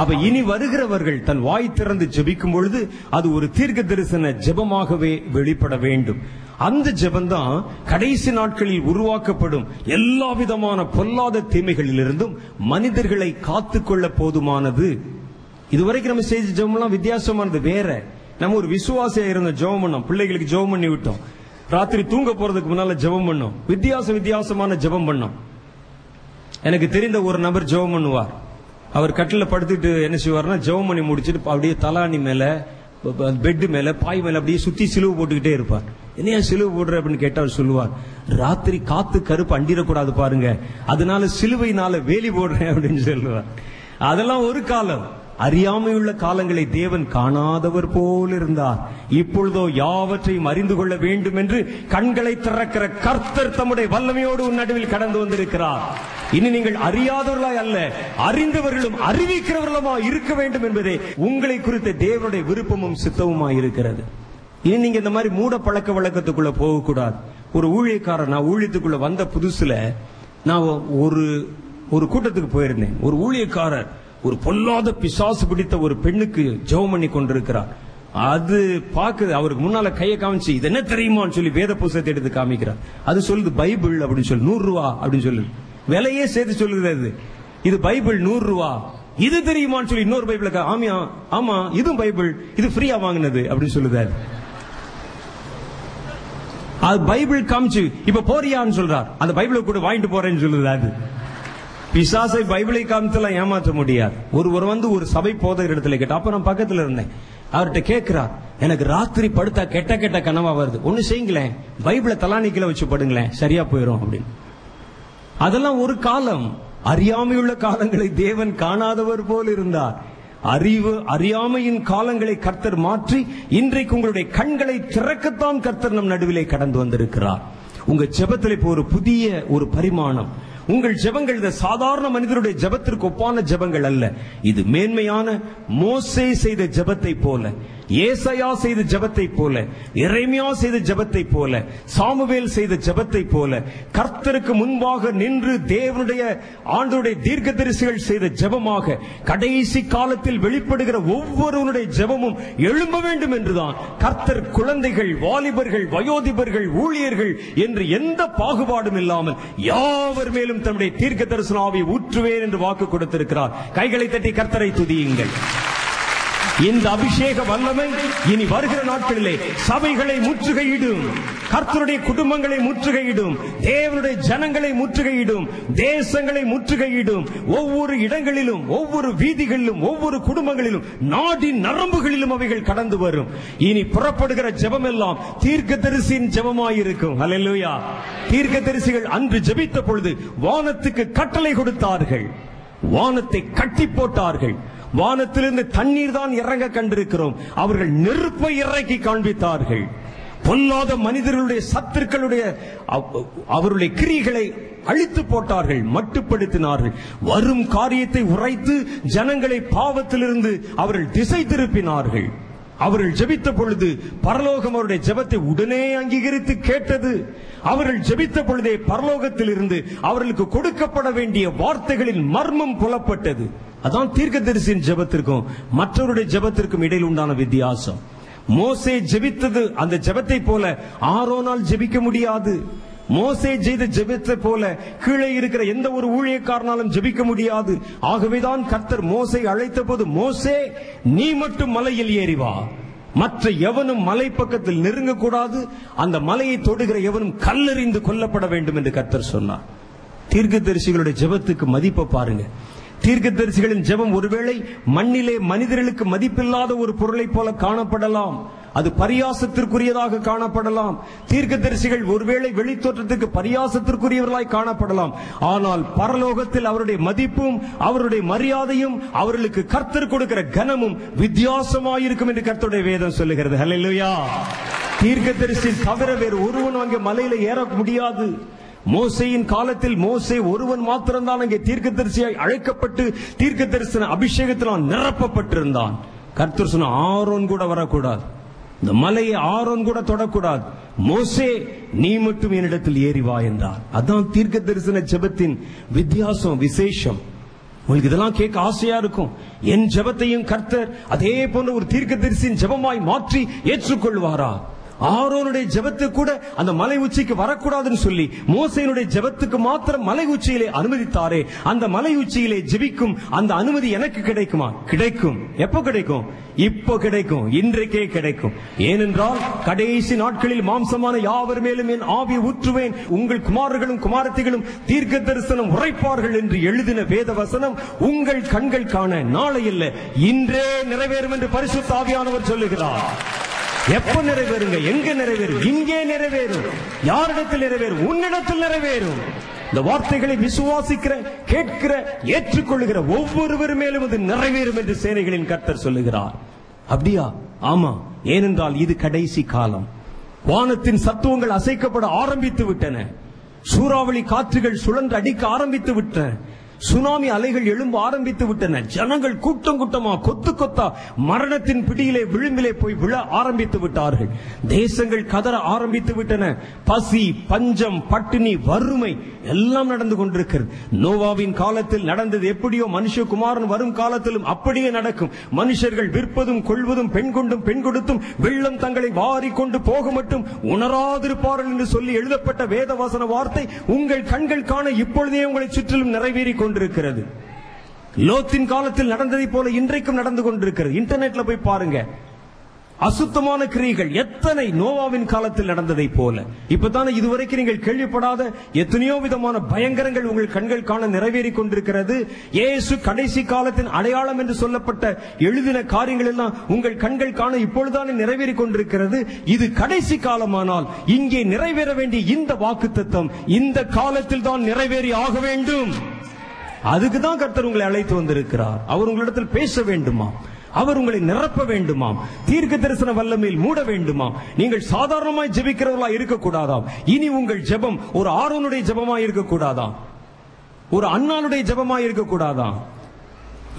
அப்ப இனி வருகிறவர்கள் தன் வாய் திறந்து ஜெபிக்கும் பொழுது அது ஒரு தீர்க்க தரிசன ஜெபமாகவே வெளிப்பட வேண்டும். அந்த ஜெபந்தான் கடைசி நாட்களில் உருவாக்கப்படும் எல்லா விதமான பொல்லாத தீமைகளிலிருந்தும் மனிதர்களை காத்துக்கொள்ள போதுமானது. இதுவரைக்கும் நம்ம செய்த ஜெபம்லாம் வித்தியாசமானது, வேற. நம்ம ஒரு விசுவாசியா இருந்த ஜெபம் பண்ணோம், பிள்ளைகளுக்கு ஜெபம் பண்ணி விட்டோம், ராத்திரி தூங்க போறதுக்கு முன்னால ஜெபம் பண்ணோம், வித்தியாச வித்தியாசமான ஜெபம் பண்ணோம். எனக்கு தெரிந்த ஒரு நபர் ஜெபம் பண்ணுவார். அவர் கட்டில படுத்துட்டு என்ன செய்வார்னா ஜெபம் பண்ணி முடிச்சுட்டு அப்படியே தலாணி மேல, பெட் மேல, பாய் மேல அப்படியே சுத்தி சிலுவை போட்டுக்கிட்டே இருப்பார். என்னையா சிலுவை போடுற அப்படின்னு கேட்டா அவர் சொல்லுவார், ராத்திரி காத்து கருப்பு அண்டிடக்கூடாது பாருங்க, அதனால சிலுவையினால வேலி போடுறேன் அப்படின்னு சொல்லுவார். அதெல்லாம் ஒரு காலம், அறியாமையுள்ள காலங்களை தேவன் காணாதவர் போல் இருந்தார். இப்பொழுதோ யாவற்றையும் அறிந்து கொள்ள வேண்டும் என்று கண்களை திறக்கிற கர்த்தர் தம்முடைய வல்லமையோடு உன் நடுவில் கடந்து வந்திருக்கிறார். இனி நீங்கள் அறியாதவர்களாய் அல்ல, அறிந்தவர்களும் அறிவிக்கிறவர்களுமாய் இருக்க வேண்டும் என்பதே உங்களை குறித்த தேவனுடைய விருப்பமும் சித்தமுமாய் இருக்கிறது. இனி நீங்க இந்த மாதிரி மூட பழக்க வழக்கத்துக்குள்ள போகக்கூடாது. ஒரு ஊழியக்காரர், நான் ஊழியத்துக்குள்ள வந்த புதுசுல நான் ஒரு ஒரு கூட்டத்துக்கு போயிருந்தேன். ஒரு ஊழியக்காரர் ஒரு பொல்லாத பிசாசு பிடித்த ஒரு பெண்ணுக்கு ஜெபம் பண்ணி கொண்டிருக்கிறார். அது பாக்குது, அவருக்கு முன்னால கையை காமிச்சு இது என்ன தெரியுமான்னு சொல்லி வேத புத்தகத்தை எடுத்து காமிக்கிறார். அது சொல்லுது பைபிள் அப்படின்னு சொல்லி நூறு ரூபா அப்படின்னு சொல்லுது, விலையே சேர்த்து சொல்லுது. இது பைபிள் நூறு ரூபா, இது தெரியுமான்னு சொல்லி இன்னொரு பைபிள், ஆமியா ஆமா இதுவும் பைபிள், இது ஃப்ரீயா வாங்கினது அப்படின்னு சொல்லுதாரு. அது பைபிள் காமிச்சு இப்ப போறியான்னு சொல்றார், அந்த பைபிளை கூட வாங்கிட்டு போறேன்னு சொல்லுதாரு. பிசாசை பைபிளை காமித்தெல்லாம் ஏமாற்ற முடியாது. ஒருவர் வந்து ஒரு சபை போதகர் இடத்துல கேட்டா, அப்ப நான் பக்கத்துல இருந்தேன், அவர்கிட்ட கேட்கிறார், எனக்கு ராத்திரி படுத்தா கெட்ட கெட்ட கனவா வருது, ஒண்ணு செய்யுங்களேன், பைபிளை தலாணிக்கல வச்சு படுங்களேன், சரியா போயிடும் அப்படின்னு. அதெல்லாம் ஒரு காலம், அறியாமையுள்ள காலங்களை தேவன் காணாதவர் போல் இருந்தார். அறிவு அறியாமையின் காலங்களை கர்த்தர் மாற்றி இன்றைக்கு உங்களுடைய கண்களை திறக்கத்தான் கர்த்தர் நம் நடுவிலே கடந்து வந்திருக்கிறார். உங்க ஜெபத்தில் இப்போ ஒரு புதிய ஒரு பரிமாணம். உங்கள் ஜெபங்கள் இந்த சாதாரண மனிதருடைய ஜெபத்திற்கு ஒப்பான ஜெபங்கள் அல்ல. இது மேன்மையான மோசே செய்த ஜெபத்தை போல, ஏசாயா செய்த ஜெபத்தை போல, எரேமியா செய்த ஜெபத்தை போல, சாமுவேல் செய்த ஜெபத்தை போல, கர்த்தருக்கு முன்பாக நின்று தேவனுடைய ஆண்டவருடைய தீர்க்கதரிசிகள் செய்த ஜெபமாக கடைசி காலத்தில் வெளிப்படுகிற ஒவ்வொருவருடைய ஜெபமும் எழும்ப வேண்டும் என்றுதான் கர்த்தர் குழந்தைகள், வாலிபர்கள், வயோதிபர்கள், ஊழியர்கள் என்று எந்த பாகுபாடும் இல்லாமல் யாவர் மேலும் தன்னுடைய தீர்க்க தரிசனாவை ஊற்றுவேன் என்று வாக்கு கொடுத்திருக்கிறார். கைகளை தட்டி கர்த்தரை துதியுங்கள். இந்த அபிஷேக வல்லமை இனி வருகிற நாட்களிலே சபைகளை முற்றுகையிடும், கர்த்தருடைய குடும்பங்களை முற்றுகையிடும், தேவனுடைய ஜனங்களை முற்றுகையிடும், தேசங்களை முற்றுகையிடும். ஒவ்வொரு இடங்களிலும், ஒவ்வொரு வீதிகளிலும், ஒவ்வொரு குடும்பங்களிலும், நாட்டின் நரம்புகளிலும் அவைகள் கடந்து வரும். இனி புறப்படுகிற ஜெபம் எல்லாம் தீர்க்கதரிசியின் ஜெபமாயிருக்கும். ஹல்லேலூயா. தீர்க்கதரிசிகள் அன்று ஜெபித்த பொழுது வானத்துக்கு கட்டளை கொடுத்தார்கள், வானத்தை கட்டி போட்டார்கள். வானத்திலிருந்து தண்ணீர் தான் இறங்க கண்டிருக்கிறோம். அவர்கள் நெருப்பை இறக்கி காண்பித்தார்கள். பொல்லாத மனிதர்களுடைய சத்துருக்களுடைய அவருடைய கிரிகளை அழித்து போட்டார்கள், மட்டுப்படுத்தினார்கள். வரும் காரியத்தை உரைத்து ஜனங்களை பாவத்திலிருந்து அவர்கள் திசை திருப்பினார்கள். அவர்கள் ஜெபித்த பொழுது பரலோகம் அவருடைய ஜெபத்தை உடனே அங்கீகரித்து கேட்டது. அவர்கள் ஜெபித்த பொழுதே பரலோகத்தில் இருந்து அவர்களுக்கு கொடுக்கப்பட வேண்டிய வார்த்தைகளின் மர்மம் புலப்பட்டது. அதான் தீர்க்கதரிசியின் ஜெபத்திற்கும் மற்றவருடைய ஜெபத்திற்கும் இடையில் உண்டான வித்தியாசம். மோசே ஜெபித்தது அந்த ஜெபத்தை போல ஆரோனால் ஜெபிக்க முடியாது. மோசே செய்த ஜெபத்தை போல கீழே இருக்கிற எந்த ஒரு ஊழியக்காரனாலும் ஜெபிக்க முடியாது. ஆகவேதான் கர்த்தர் மோசே அழைத்த போது, மோசே நீ மட்டும் மலையில் ஏறி வா, மற்ற எவனும் மலை பக்கத்தில் நெருங்க கூடாது, அந்த மலையை தொடுகிற எவனும் கல்லெறிந்து கொல்லப்பட வேண்டும் என்று கர்த்தர் சொன்னார். தீர்க்கதரிசிகளுடைய ஜெபத்துக்கு மதிப்பை பாருங்க. தீர்க்கதரிசிகளின் ஜெபம் ஒருவேளை மண்ணிலே மனிதர்களுக்கு மதிப்பில்லாத ஒரு பொருளை போல காணப்படலாம், அது பரியாசத்திற்குரியதாக காணப்படலாம். தீர்க்கதரிசிகள் ஒருவேளை வெளித்தோற்றத்துக்கு பரியாசத்திற்குரியவர்களாய் காணப்படலாம். ஆனால் பரலோகத்தில் அவருடைய மதிப்பும் அவருடைய மரியாதையும் அவர்களுக்கு கர்த்தர் கொடுக்கிற கனமும் வித்தியாசமாயிருக்கும் என்று கர்த்தருடைய வேதம் சொல்லுகிறது. ஹல்லேலூயா. தீர்க்கதரிசி தவிர வேறு ஒருவன் அங்கே மலையில ஏற முடியாது. மோசேயின் காலத்தில் மோசே ஒருவன் மாத்திரம்தான் அங்கே தீர்க்கதரிசியாய் அழைக்கப்பட்டு தீர்க்க தரிசன அபிஷேகத்தினால் நிரப்பப்பட்டிருந்தான். கர்த்தர் சொன்ன ஆரோன் கூட வரக்கூடாது, இந்த மலையை ஆரோன் கூட தொடக்கூடாது, மோசே நீ மட்டும் என்னிடத்தில் ஏறி வா என்றார். அதான் தீர்க்க தரிசன ஜெபத்தின் வித்தியாசம், விசேஷம். உங்களுக்கு இதெல்லாம் கேட்க ஆசையா இருக்கும். என் ஜெபத்தையும் கர்த்தர் அதே போன்ற ஒரு தீர்க்க தரிசியின் ஜெபமாய் மாற்றி ஏற்றுக்கொள்வாரா? ஆரோனுடைய ஜெபத்து கூட அந்த மலை உச்சிக்கு வரக்கூடாதுன்னு சொல்லி மோசேனுடைய ஜெபத்துக்கு மாத்திரம் மலை உச்சியிலே அனுமதித்தாரே, அந்த மலை உச்சியிலே ஜெபிக்கும் அந்த அனுமதி எனக்கு கிடைக்குமா? கிடைக்கும். எப்போ கிடைக்கும்? இப்போ கிடைக்கும், இன்றைக்கே கிடைக்கும். ஏனென்றால் கடைசி நாட்களில் மாம்சமான யாவர் மேலும் என் ஆவி ஊற்றுவேன், உங்கள் குமாரர்களும் குமாரத்திகளும் தீர்க்க தரிசனம் உரைப்பார்கள் என்று எழுதின வேத வசனம் உங்கள் கண்கள் காண நாளை இல்லை இன்றே நிறைவேறும் என்று பரிசுத்த ஆவியானவர் சொல்லுகிறார். எப்ப நிறைவேறுங்க? எங்க நிறைவேறும்? இங்கே நிறைவேறும். யாரிடத்தில் நிறைவேறும்? உன்னிடத்தில் நிறைவேறும். இந்த வார்த்தைகளை விசுவாசிக்கிற, கேட்கிற, ஏற்றுக்கொள்ளுகிற ஒவ்வொருவர் மேலும் அது நிறைவேறும் என்று சேனைகளின் கர்த்தர் சொல்லுகிறார். அப்படியா? ஆமா. ஏனென்றால் இது கடைசி காலம். வானத்தின் சத்துவங்கள் அசைக்கப்பட ஆரம்பித்து விட்டன, சூறாவளி காற்றுகள் சுழன்று அடிக்க ஆரம்பித்து விட்டன, சுனாமி அலைகள் எழும்ப ஆரம்பித்து விட்டன, ஜனங்கள் கூட்டம் கூட்டமா கொத்து கொத்தா மரணத்தின் பிடியிலே விளிம்பிலே போய் விழ ஆரம்பித்து விட்டார்கள், தேசங்கள் கதற ஆரம்பித்து விட்டன, பசி, பஞ்சம், பட்டினி, வறுமை எல்லாம் நடந்து கொண்டிருக்கிறது. நோவாவின் காலத்தில் நடந்தது எப்படியோ மனுஷகுமாரன் வரும் காலத்திலும் அப்படியே நடக்கும். மனுஷர்கள் விற்பதும் கொள்வதும், பெண் கொண்டும் பெண் கொடுத்தும் வெள்ளம் தங்களை வாரி கொண்டு போக மட்டும் உணராதிருப்பார்கள் என்று சொல்லி எழுதப்பட்ட வேத வசன வார்த்தை உங்கள் கண்கள் காண இப்பொழுதே உங்களை சுற்றிலும் நிறைவேறி கொண்டிருக்கிறது. லோத்தின் காலத்தில் நடந்ததை போல இன்றைக்கும் நடந்து கொண்டிருக்கிறது. இன்டர்நெட்ல போய் பாருங்க, அசுத்தமான கிரியைகள் எத்தனை நோவாவின் காலத்தில் நடந்ததை போல. இப்பதான இதுவரைக்கும் நீங்கள் கேள்விப்படாத எத்தனையோ விதமான பயங்கரங்கள் உங்கள் கண்கள் காண நிறைவேறி கொண்டிருக்கிறது. இயேசு கடைசி காலத்தின் அடையாளம் என்று சொல்லப்பட்ட எழுதின காரியங்கள் எல்லாம் உங்கள் கண்கள் காண இப்பொழுதானே நிறைவேறி கொண்டிருக்கிறது. இது கடைசி காலமானால் இங்கே நிறைவேற வேண்டிய இந்த வாக்குத்தத்தம் இந்த காலத்தில் தான் நிறைவேறி ஆக வேண்டும். அதுக்குதான் கர்த்தர் உங்களை அழைத்து வந்திருக்கிறார். அவர் உங்களிடத்தில் பேச வேண்டுமா, அவர் உங்களை நிரப்ப வேண்டுமாம், தீர்க்க தரிசன வல்லமையில் மூட வேண்டுமாம். நீங்கள் சாதாரணமாய் ஜெபிக்கிறவர்களாக இருக்கக்கூடாதாம். இனி உங்கள் ஜெபம் ஒரு ஆரோனுடைய ஜெபமாய் இருக்கக்கூடாதாம், ஒரு அண்ணாளுடைய ஜெபமாய் இருக்கக்கூடாதாம்.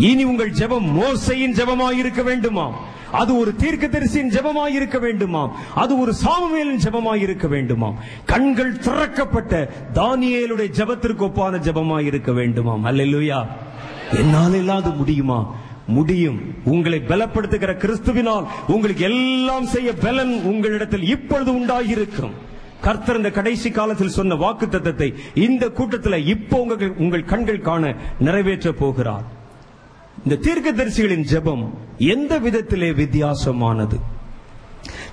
இனி உங்கள் ஜெபம் மோசேயின் ஜெபமாய் இருக்க வேண்டுமாம். அது ஒரு தீர்க்க தரிசியின் ஜெபமாய் இருக்க வேண்டுமாம். அது ஒரு சாமுவேலின் ஜெபமாய் இருக்க வேண்டுமாம். கண்கள் திறக்கப்பட்ட தானியேலுடைய ஜெபத்திற்கு ஒப்பான ஜெபமாய் இருக்க வேண்டுமாம். அல்லேலூயா. என்னால் இல்லாது முடியுமா? முடியும். உங்களை பலப்படுத்துகிற கிறிஸ்துவினால் உங்களுக்கு எல்லாம் செய்ய பலன் உங்களிடத்தில் இப்பொழுது உண்டாயிருக்கும். கர்த்தர் இந்த கடைசி காலத்தில் சொன்ன வாக்குத்தத்தத்தை இந்த கூட்டத்தில் இப்போ உங்கள் உங்கள் கண்கள் காண நிறைவேற்ற போகிறார். இந்த தீர்க்கதரிசிகளின் ஜெபம் எந்த விதத்திலே வித்தியாசமானது?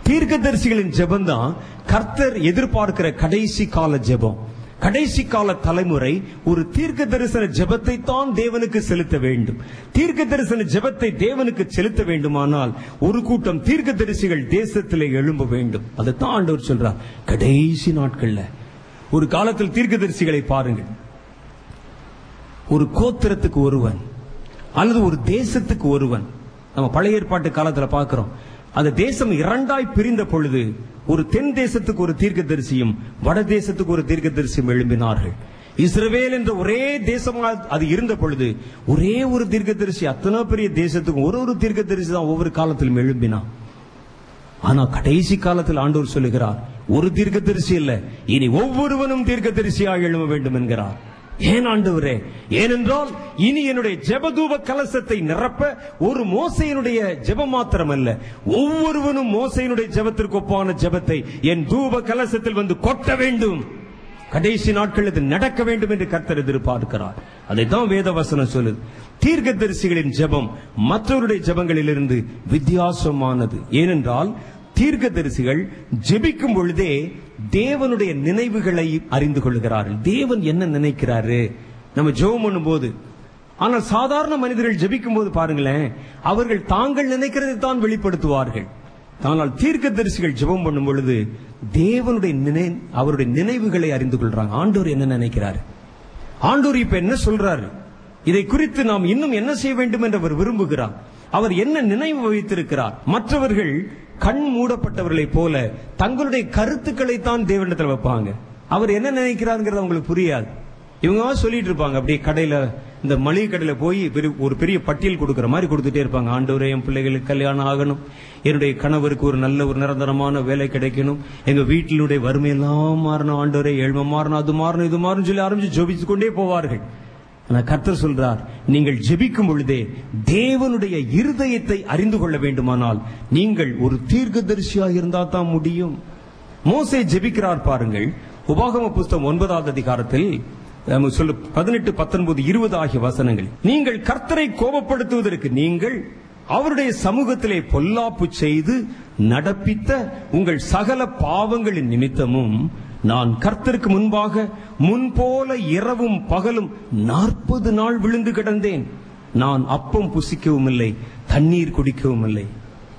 தீர்க்கதரிசிகளின் ஜெபம்தான் கர்த்தர் எதிர்பார்க்கிற கடைசி கால ஜெபம். கடைசி கால தலைமுறை ஒரு தீர்க்க தரிசன ஜெபத்தை தான் தேவனுக்கு செலுத்த வேண்டும். தீர்க்க தரிசன ஜெபத்தை தேவனுக்கு செலுத்த வேண்டுமானால் ஒரு கூட்டம் தீர்க்க தரிசிகள் தேசத்திலே எழும்ப வேண்டும். அதை தான் ஆண்டவர் சொல்றார். கடைசி நாட்கள்ல ஒரு காலத்தில் தீர்க்க தரிசிகளை பாருங்கள். ஒரு கோத்திரத்துக்கு ஒருவன் அல்லது ஒரு தேசத்துக்கு ஒருவன். நம்ம பழைய ஏற்பாட்டு காலத்தில் பார்க்கிறோம். அந்த தேசம் இரண்டாய் பிரிந்த பொழுது ஒரு தென் தேசத்துக்கு ஒரு தீர்க்கதரிசியும் வட தேசத்துக்கு ஒரு தீர்க்கதரிசியும் எழும்பினார்கள். இஸ்ரவேல் என்ற ஒரே தேசமாக அது இருந்த பொழுது ஒரே ஒரு தீர்க்கதரிசி அத்தனை பெரிய தேசத்துக்கும் ஒரு ஒரு தீர்க்கதரிசி தான் ஒவ்வொரு காலத்திலும் எழும்பினான். ஆனா கடைசி காலத்தில் ஆண்டவர் சொல்லுகிறார், ஒரு தீர்க்கதரிசி இல்ல, இனி ஒவ்வொருவனும் தீர்க்கதரிசியாக எழும்ப வேண்டும் என்கிறார். ஏன் ஆண்டவரே? ஏனென்றால் இனி என்னுடைய ஜெபதூப கலசத்தை நிரப்ப ஒரு மோசையினுடைய ஜெபம் மாத்திரம் அல்ல, ஒவ்வொருவனும் மோசையினுடைய ஜெபத்திற்கு ஒப்பான ஜெபத்தை என் தூப கலசத்தில் வந்து கொட்ட வேண்டும். கடைசி நாட்கள் இது நடக்க வேண்டும் என்று கர்த்தர் எதிர்பார்க்கிறார். அதைதான் வேதவசனம் சொல்லுது. தீர்க்க தரிசிகளின் ஜெபம் மற்றவருடைய ஜெபங்களிலிருந்து வித்தியாசமானது. ஏனென்றால் தீர்க்க தரிசிகள் ஜெபிக்கும் பொழுதே தேவனுடைய நினைவுகளை அறிந்து கொள்கிறார்கள். தேவன் என்ன நினைக்கிறாரு நம்ம ஜெபம் பண்ணும் போது. ஆனால் சாதாரண மனிதர்கள் ஜெபிக்கும் போது பாருங்களேன், அவர்கள் தாங்கள் நினைக்கிறதை தான் வெளிப்படுத்துவார்கள். ஆனால் தீர்க்க தரிசிகள் ஜெபம் பண்ணும் பொழுது தேவனுடைய நினை அவருடைய நினைவுகளை அறிந்து கொள்றாங்க. ஆண்டவர் என்ன நினைக்கிறாரு, ஆண்டவர் இப்ப என்ன சொல்றாரு, இதை குறித்து நாம் இன்னும் என்ன செய்ய வேண்டும் என்று அவர் விரும்புகிறார், அவர் என்ன நினைவு வைத்திருக்கிறார். மற்றவர்கள் கண் மூடப்பட்டவர்களை போல தங்களுடைய கருத்துக்களை தான் தேவனிடத்தில் வைப்பாங்க. அவர் என்ன நினைக்கிறாருங்கிறது அவங்களுக்கு புரியாது. இவங்க சொல்லிட்டு இருப்பாங்க. அப்படியே கடையில, இந்த மளிகை கடையில போய் ஒரு பெரிய பட்டியல் கொடுக்கற மாதிரி கொடுத்துட்டே இருப்பாங்க. ஆண்டவரே, என் பிள்ளைகளுக்கு கல்யாணம் ஆகணும், என்னுடைய கணவருக்கு ஒரு நல்ல ஒரு நிரந்தரமான வேலை கிடைக்கணும், எங்க வீட்டினுடைய வறுமையெல்லாம் மாறணும், ஆண்டவரே ஏழ்மை மாறணும், அது மாறணும், இது மாறணும் சொல்லி ஆரம்பிச்சு ஜெபிச்சு கொண்டே போவார்கள். கர்த்தர் சொல்றார், நீங்கள் ஜெபிக்கும் பொழுதே தேவனுடைய இருதயத்தை அறிந்து கொள்ள வேண்டுமானால் நீங்கள் ஒரு தீர்க்கதரிசியாக இருந்தா தான் முடியும். மோசே ஜெபிக்கிறார் பாருங்கள். உபாகம புஸ்தகம் ஒன்பதாவது அதிகாரத்தில் பதினெட்டு பத்தொன்பது இருபது ஆகிய வசனங்கள். நீங்கள் கர்த்தரை கோபப்படுத்துவதற்கு நீங்கள் அவருடைய சமூகத்திலே பொல்லாப்பு செய்து நடப்பித்த உங்கள் சகல பாவங்களின் நிமித்தமும் நான் கர்த்தருக்கு முன்பாக முன்போல இரவும் பகலும் நாற்பது நாள் விழுந்து கிடந்தேன். நான் அப்பம் புசிக்கவும் இல்லை, தண்ணீர் குடிக்கவும் இல்லை.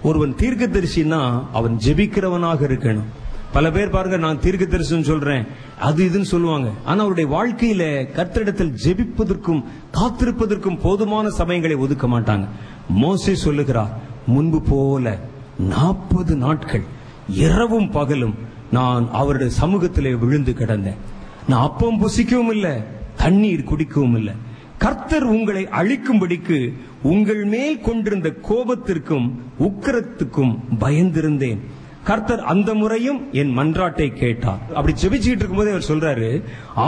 ஒருவன் தீர்க்க தரிசினா அவன் ஜெபிக்கிறவனாக இருக்கணும். பல பேர் பாருங்க, நான் தீர்க்க தரிசனம் சொல்றேன், அது இதுன்னு சொல்லுவாங்க. ஆனா அவருடைய வாழ்க்கையில கர்த்தரிடத்தில் ஜெபிப்பதற்கும் காத்திருப்பதற்கும் போதுமான சமயங்களை ஒதுக்க மாட்டாங்க. மோசே சொல்லுகிறார், முன்பு போல நாற்பது நாட்கள் இரவும் பகலும் நான் அவருடைய சமூகத்திலே விழுந்து கிடந்தேன். நான் அப்பம் புசிக்கவும் இல்லை, தண்ணீர் குடிக்கவும் இல்லை. கர்த்தர் உங்களை அழிக்கும்படிக்கு உங்கள் மேல் கொண்டிருந்த கோபத்திற்கும் உக்கிரத்துக்கும் பயந்திருந்தேன். கர்த்தர் அந்த முறையும் என் மன்றாட்டை கேட்டார். அப்படி ஜெபிச்சுக்கிட்டு இருக்கும்போது அவர் சொல்றாரு,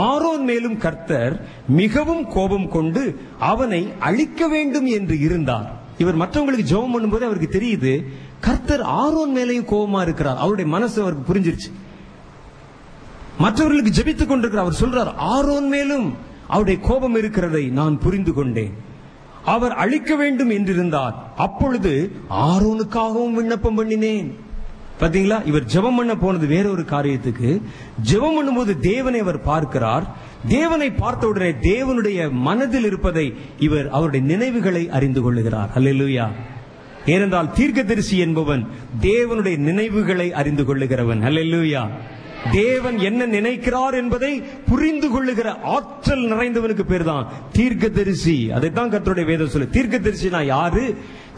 ஆரோன் மேலும் கர்த்தர் மிகவும் கோபம் கொண்டு அவனை அழிக்க வேண்டும் என்று இருந்தார். இவர் மற்றவங்களுக்கு ஜெபம் பண்ணும்போது அவருக்கு தெரியுது, கர்த்தர் ஆரோன் மேலேயும் கோபமா இருக்கிறார். அவருடைய மனசு அவருக்கு புரிஞ்சிருச்சு. மற்றவர்களுக்கு ஜெபித்துக் கொண்டிருக்கிறார். அவர் சொல்றார், ஆரோன் மேலும் அவருடைய கோபம் இருக்கிறதை நான் புரிந்து கொண்டேன். அவர் அழிக்க வேண்டும் என்றிருந்தார். அப்பொழுது ஆரோனுக்காகவும் விண்ணப்பம் பண்ணினேன். பாத்தீங்களா, இவர் ஜெபம் பண்ண போனது வேற ஒரு காரியத்துக்கு. ஜெபம் பண்ணும் போது தேவனை அவர் பார்க்கிறார். தேவனை பார்த்தவுடனே தேவனுடைய மனதில் இருப்பதை இவர் அவருடைய நினைவுகளை அறிந்து கொள்ளுகிறார். அல்லேலூயா. ஏனென்றால் தீர்க்கதரிசி என்பவன் தேவனுடைய நினைவுகளை அறிந்து கொள்ளுகிறவன். அல்லேலூயா. தேவன் என்ன நினைக்கிறார் என்பதை புரிந்து கொள்ளுகிற ஆற்றல் நிறைந்தவனுக்கு பேர் தான் தீர்க்கதரிசி. அதைத்தான் கர்த்தருடைய வேதம் சொல்லு. தீர்க்கதரிசினா யாரு?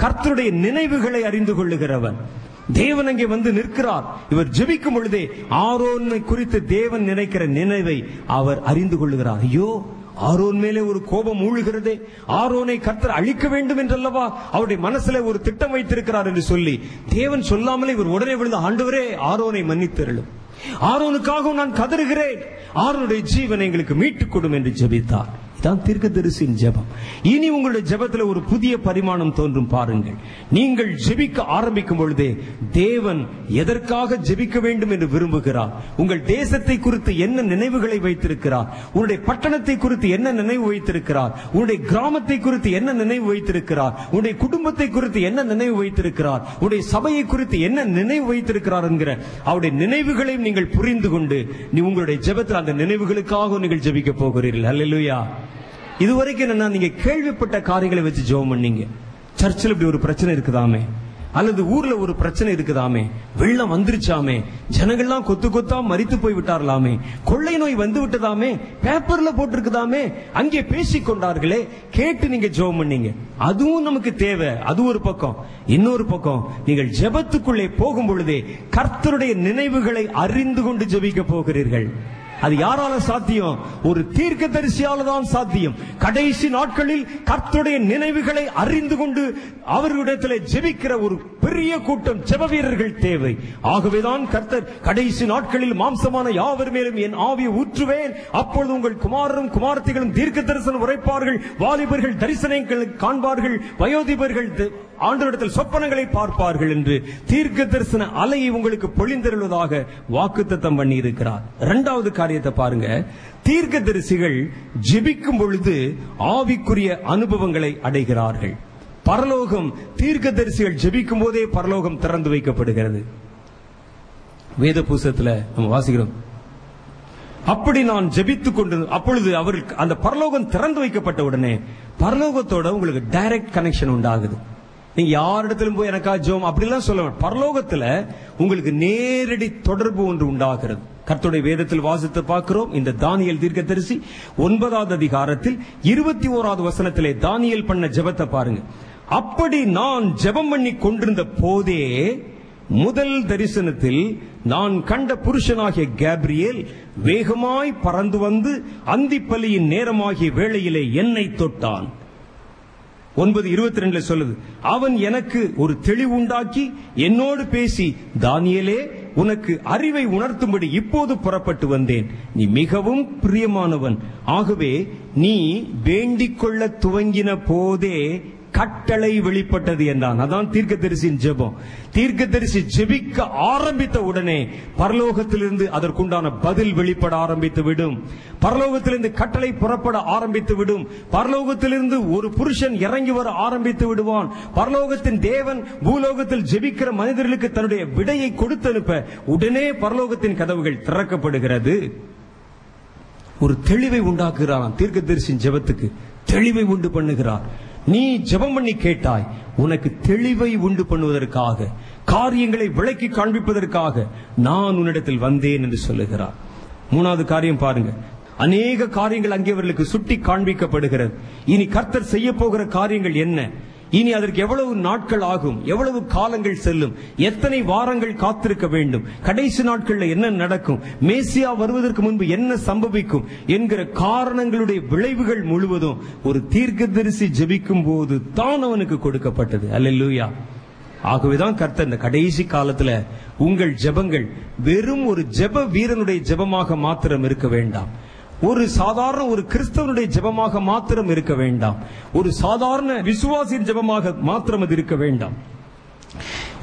கர்த்தருடைய நினைவுகளை அறிந்து கொள்ளுகிறவன். தேவன் அங்கே வந்து நிற்கிறார். இவர் ஜெபிக்கும் பொழுதே ஆரோனை குறித்து தேவன் நினைக்கிற நினைவை அவர் அறிந்து கொள்ளுகிறார். ஐயோ, ஆரோன் மேலே ஒரு கோபம் ஊழுகிறதே, ஆரோனை கர்த்தர் அழிக்க வேண்டும் என்றல்லவா அவருடைய மனசுல ஒரு திட்டம் வைத்திருக்கிறார் என்று சொல்லி தேவன் சொல்லாமலே இவர் உடனே விழுந்த, ஆண்டவரே ஆரோனை மன்னித்தருளும், ஆரோனுக்காக நான் கதறுகிறேன், ஆரோனுடைய ஜீவனை எங்களுக்கு மீட்டுக் கொடும் என்று ஜெபித்தார். தீர்க்கதரிசியின் ஜெபம். இனி உங்களுடைய ஜெபத்தில் ஒரு புதிய பரிமாணம் தோன்றும். பாருங்கள், நீங்கள் ஜெபிக்க ஆரம்பிக்கும் பொழுதே தேவன் எதற்காக ஜெபிக்க வேண்டும் என்று விரும்புகிறார், உங்கள் தேசத்தை குறித்து என்ன நினைவுகளை வைத்திருக்கிறார், உங்களுடைய பட்டணத்தை குறித்து என்ன நினைவு வைத்திருக்கிறார், உங்களுடைய கிராமத்தை குறித்து என்ன நினைவு வைத்திருக்கிறார், உங்களுடைய குடும்பத்தை குறித்து என்ன நினைவு வைத்திருக்கிறார், உங்களுடைய சபையை குறித்து என்ன நினைவு வைத்திருக்கிறார் என்கிற அவருடைய நினைவுகளையும் நீங்கள் புரிந்து கொண்டு உங்களுடைய ஜெபத்தில் அந்த நினைவுகளுக்காக நீங்கள் ஜெபிக்க போகிறீர்கள். அல்லேலூயா. இதுவரைக்கும் என்னன்னா, நீங்க கேள்விப்பட்ட காரியங்களை வச்சு ஜெபம் பண்ணீங்க. சர்ச்சில் இப்படி ஒரு பிரச்சனை இருக்குதாமே, அல்லது ஊர்ல ஒரு பிரச்சனை இருக்குதாமே, வெள்ளம் வந்துருச்சாமே, ஜனங்கள்லாம் கொத்து கொத்தா மரித்து போய் விட்டார்களாமே, கொள்ளை நோய் வந்து விட்டதாமே, பேப்பர்ல போட்டிருக்குதாமே, அங்கே பேசி கொண்டார்களே, கேட்டு நீங்க ஜெபம் பண்ணீங்க. அதுவும் நமக்கு தேவை. அது ஒரு பக்கம். இன்னொரு பக்கம், நீங்கள் ஜெபத்துக்குள்ளே போகும் பொழுதே கர்த்தருடைய நினைவுகளை அறிந்து கொண்டு ஜெபிக்க போகிறீர்கள். அது யாரால சாத்தியம்? ஒரு தீர்க்க தரிசியால தான் சாத்தியம். கடைசி நாட்களில் கர்த்தருடைய நினைவுகளை அறிந்து கொண்டு அவர்களிடத்தில் ஜெபிக்கிற ஒரு பெரிய கூட்டம் ஜெப வீரர்கள் தேவை. ஆகவேதான் கர்த்தர் கடைசி நாட்களில் மாம்சமான யாவர் மேலும் என் ஆவியை ஊற்றுவேன், அப்பொழுது உங்கள் குமாரரும் குமாரத்திகளும் தீர்க்க தரிசனம் உரைப்பார்கள், வாலிபர்கள் தரிசனங்களை காண்பார்கள், வயோதிபர்கள் ஆண்டவரிடத்தில் சொப்பனங்களை பார்ப்பார்கள் என்று தீர்க்க தரிசன அலையை உங்களுக்கு பொழிந்தெழுவதாக வாக்குத்தத்தம் பண்ணி இருக்கிறார். இரண்டாவது காரியத்தை பாருங்க, தீர்க்க தரிசிகள் ஜெபிக்கும் பொழுது ஆவிக்குரிய அனுபவங்களை அடைகிறார்கள். பரலோகம், தீர்க்க தரிசிகள் ஜெபிக்கும் போதே பரலோகம் திறந்து வைக்கப்படுகிறது. வேத புஸ்தகத்தில் நம்ம வாசிக்கிறோம், அப்படி நான் ஜெபித்துக் கொண்டு அப்பொழுது அவருக்கு அந்த பரலோகம் திறந்து வைக்கப்பட்ட உடனே பரலோகத்தோட உங்களுக்கு டைரக்ட் கனெக்ஷன் உண்டாகுது. நீங்க யாரிடத்திலும் போய் எனக்கா ஜெபம் அப்படிலாம் சொல்ல மாட்டேன். பரலோகத்துல உங்களுக்கு நேரடி தொடர்பு ஒன்று உண்டாகிறது. கர்த்தருடைய வேதத்தில் வாசித்து பார்க்கிறோம். இந்த தானியல் தீர்க்கதரிசி ஒன்பதாவது அதிகாரத்தில் இருபத்தி ஓராவது வசனத்திலே தானியல் பண்ண ஜெபத்தை பாருங்க. அப்படி நான் ஜெபம் பண்ணி கொண்டிருந்த போதே முதல் தரிசனத்தில் நான் கண்ட புருஷனாகிய கேப்ரியேல் வேகமாய் பறந்து வந்து அந்திப்பலியின் நேரமாகிய வேளையிலே என்னை தொட்டான். ஒன்பது இருபத்தி ரெண்டுல சொல்லுது, அவன் எனக்கு ஒரு தெளிவுண்டாக்கி என்னோடு பேசி, தானியேலே உனக்கு அறிவை உணர்த்தும்படி இப்போது புறப்பட்டு வந்தேன், நீ மிகவும் பிரியமானவன், ஆகவே நீ வேண்டிக் கொள்ள துவங்கின போதே கட்டளை வெளிப்பட்டது என்றான். அதான் தீர்க்கதரிசியின் ஜெபம். தீர்க்கதரிசி ஜெபிக்க ஆரம்பித்த உடனே பரலோகத்திலிருந்து அதற்குண்டான பதில் வெளிப்பட ஆரம்பித்து விடும். பரலோகத்திலிருந்து கட்டளை புறப்பட ஆரம்பித்து விடும். பரலோகத்திலிருந்து ஒரு புருஷன் இறங்கி வர ஆரம்பித்து விடுவான். பரலோகத்தின் தேவன் பூலோகத்தில் ஜெபிக்கிற மனிதர்களுக்கு தன்னுடைய விடையை கொடுத்து அனுப்ப உடனே பரலோகத்தின் கதவுகள் திறக்கப்படுகிறது. ஒரு தெளிவை உண்டாக்குகிறான். தீர்க்கதரிசியின் ஜெபத்துக்கு தெளிவை உண்டு பண்ணுகிறார். நீ ஜெபம் பண்ணி கேட்டாய், உனக்கு தெளிவை உண்டு பண்ணுவதற்காக, காரியங்களை விளக்கி காண்பிப்பதற்காக நான் உன்னிடத்தில் வந்தேன் என்று சொல்லுகிறார். மூணாவது காரியம் பாருங்க, அநேக காரியங்கள் அங்கே அவர்களுக்கு சுட்டி காண்பிக்கப்படுகிறது. இனி கர்த்தர் செய்ய போகிற காரியங்கள் என்ன, இனி அதற்கு எவ்வளவு நாட்கள் ஆகும், எவ்வளவு காலங்கள் செல்லும், எத்தனை வாரங்கள் காத்திருக்க வேண்டும், கடைசி நாட்களில் என்ன நடக்கும், மேசியா வருவதற்கு முன்பு என்ன சம்பவிக்கும் என்கிற காரணங்களுடைய விளைவுகள் முழுவதும் ஒரு தீர்க்கதரிசி ஜெபிக்கும் போது தான் அவனுக்கு கொடுக்கப்பட்டது. அல்லேலூயா. ஆகவேதான் கர்த்தர் இந்த கடைசி காலத்துல உங்கள் ஜெபங்கள் வெறும் ஒரு ஜெப வீரனுடைய ஜெபமாக மாத்திரம் இருக்க வேண்டாம். ஒரு சாதாரண ஒரு கிறிஸ்தவனுடைய ஜெபமாக மாத்திரம் இருக்க வேண்டாம். ஒரு சாதாரண விசுவாசியின் ஜெபமாக மாத்திரம் அது இருக்க வேண்டாம்.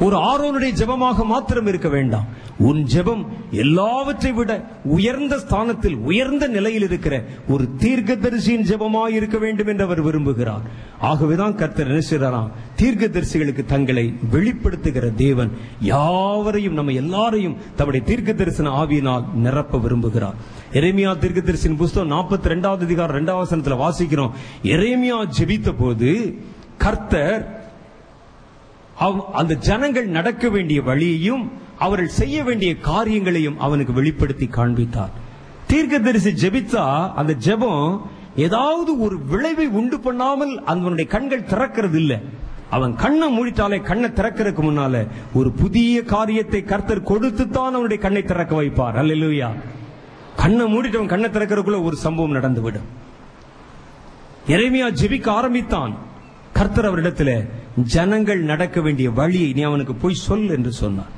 ஒரு ஆரோனுடைய ஜெபமாக மாத்திரம் இருக்க வேண்டாம். உன் ஜெபம் எல்லாவற்றை விட உயர்ந்த ஸ்தானத்தில் உயர்ந்த நிலையில் இருக்கிற ஒரு தீர்க்கதரிசியின் ஜெபமாக இருக்க வேண்டும் என்று அவர் விரும்புகிறார். ஆகவேதான் கர்த்தர் நினைச்சாராம், தீர்க்கதரிசிகளுக்கு தங்களை வெளிப்படுத்துகிற தேவன் யாவரையும், நம்ம எல்லாரையும் தம்முடைய தீர்க்க தரிசன ஆவியினால் நிரப்ப விரும்புகிறார். எரேமியா தீர்க்கதரிசியின் புஸ்தகம் நாற்பத்தி ரெண்டாவது அதிகாரம் இரண்டாவது வசனத்துல வாசிக்கிறோம், எரேமியா ஜெபித்த போது கர்த்தர் அந்த ஜனங்கள் நடக்க வேண்டிய வழியையும் அவர்கள் செய்ய வேண்டிய காரியங்களையும் அவனுக்கு வெளிப்படுத்தி காண்பித்தார். தீர்க்கதரிசி ஜெபித்தா அந்த ஜெபம் ஏதாவது ஒரு விளைவை உண்டு பண்ணாமல் அவனுடைய கண்கள் திறக்கிறது இல்லை. அவன் கண்ணை மூடிட்டாலே கண்ணை திறக்கிறதுக்கு முன்னால ஒரு புதிய காரியத்தை கர்த்தர் கொடுத்து தான் அவனுடைய கண்ணை திறக்க வைப்பார். அல்லேலூயா. கண்ணை மூடிட்டவன் கண்ணை திறக்கிறதுக்குள்ள ஒரு சம்பவம் நடந்துவிடும். எரேமியா ஜெபிக்க ஆரம்பித்தான். கர்த்தர் அவரிடத்துல ஜனங்கள் நடக்க வேண்டிய வழியை நீ அவனுக்கு போய் சொல் என்று சொன்னார்.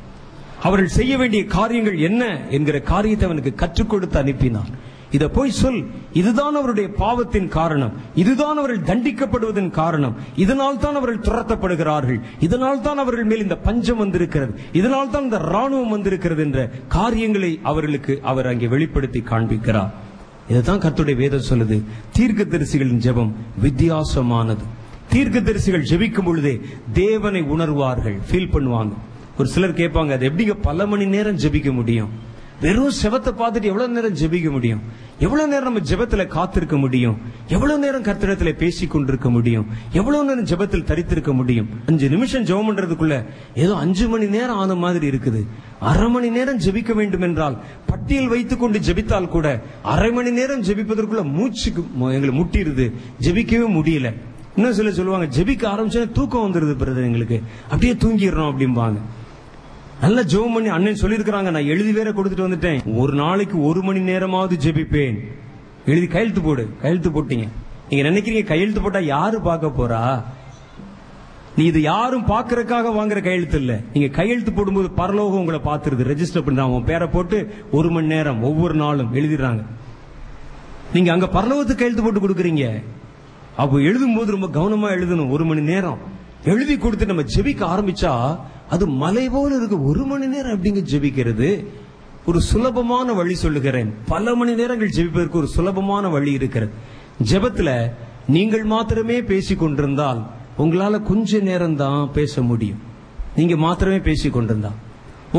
அவர்கள் செய்ய வேண்டிய காரியங்கள் என்ன என்கிற காரியத்தை அவனுக்கு கற்றுக் கொடுத்து அனுப்பினான். இதை போய் சொல், இதுதான் அவருடைய பாவத்தின் காரணம், இதுதான் அவர்கள் தண்டிக்கப்படுவதன் காரணம், இதனால் தான் அவர்கள் துரத்தப்படுகிறார்கள், இதனால் தான் அவர்கள் மேல் இந்த பஞ்சம் வந்திருக்கிறது, இதனால் தான் இந்த ராணுவம் வந்திருக்கிறது என்ற காரியங்களை அவர்களுக்கு அவர் அங்கே வெளிப்படுத்தி காண்பிக்கிறார். இதுதான் கர்த்தருடைய வேதம் சொல்லுது. தீர்க்க தரிசிகளின் ஜெபம் வித்தியாசமானது. தீர்க்க தரிசிகள் ஜெபிக்கும் பொழுதே தேவனை உணர்வார்கள், ஃபீல் பண்ணுவாங்க. ஒரு சிலர் கேட்பாங்க, அது எப்படிங்க பல மணி நேரம் ஜெபிக்க முடியும்? வெறும் செவத்தை பார்த்துட்டு எவ்வளவு நேரம் ஜெபிக்க முடியும்? எவ்வளவு நேரம் நம்ம ஜெபத்துல காத்திருக்க முடியும்? எவ்வளவு நேரம் கர்த்தரிடத்துல பேசிக் கொண்டிருக்க முடியும்? எவ்வளவு நேரம் ஜெபத்தில் தரித்திருக்க முடியும்? அஞ்சு நிமிஷம் ஜெபம் பண்றதுக்குள்ள ஏதோ அஞ்சு மணி நேரம் ஆன மாதிரி இருக்குது. அரை மணி நேரம் ஜெபிக்க வேண்டும் என்றால் பட்டியல் வைத்துக் கொண்டு ஜெபித்தால் கூட அரை மணி நேரம் ஜெபிப்பதற்குள்ள மூச்சுக்கு எங்களுக்கு முட்டிடுது, ஜெபிக்கவே முடியல. இன்னும் சில சொல்லுவாங்க, ஜெபிக்க ஆரம்பிச்சா தூக்கம் வந்துருது பிரதர், எங்களுக்கு அப்படியே தூங்கிடுறோம் அப்படிம்பாங்க. நல்லா ஜெபம் பண்ணி அண்ணன் சொல்லியிருக்கிறாங்க, நான் எழுதி வேற கொடுத்துட்டு வந்துட்டேன், ஒரு நாளைக்கு ஒரு மணி நேரமாவது ஜெபிப்பேன், எழுதி கையெழுத்து போடு. கையெழுத்து போட்டீங்க. நீங்க நினைக்கிறீங்க கையெழுத்து போட்டா யாரு பார்க்க போறா? நீ இது யாரும் பாக்குறதுக்காக வாங்குற கையெழுத்து இல்ல. நீங்க கையெழுத்து போடும்போது பரலோகம் உங்களை பாத்துருது, ரெஜிஸ்டர் பண்றாங்க, உங்க பேரை போட்டு ஒரு மணி நேரம் ஒவ்வொரு நாளும் எழுதிடுறாங்க. நீங்க அங்க பரலோகத்துக்கு கையெழுத்து போட்டு கொடுக்குறீங்க. அப்போ எழுதும் போது ரொம்ப கவனமா எழுதணும். ஒரு மணி நேரம் எழுதி கொடுத்து நம்ம ஜெபிக்க ஆரம்பிச்சா அது மலை போல இருக்கு. ஒரு மணி நேரம் அப்படிங்க ஜெபிக்கிறது. ஒரு சுலபமான வழி சொல்லுகிறேன். பல மணி நேரங்கள் ஜெபிப்பதற்கு ஒரு சுலபமான வழி இருக்கிறது. ஜெபத்துல நீங்கள் மாத்திரமே பேசி கொண்டிருந்தால் உங்களால கொஞ்ச நேரம் தான் பேச முடியும். நீங்க மாத்திரமே பேசி கொண்டிருந்தால்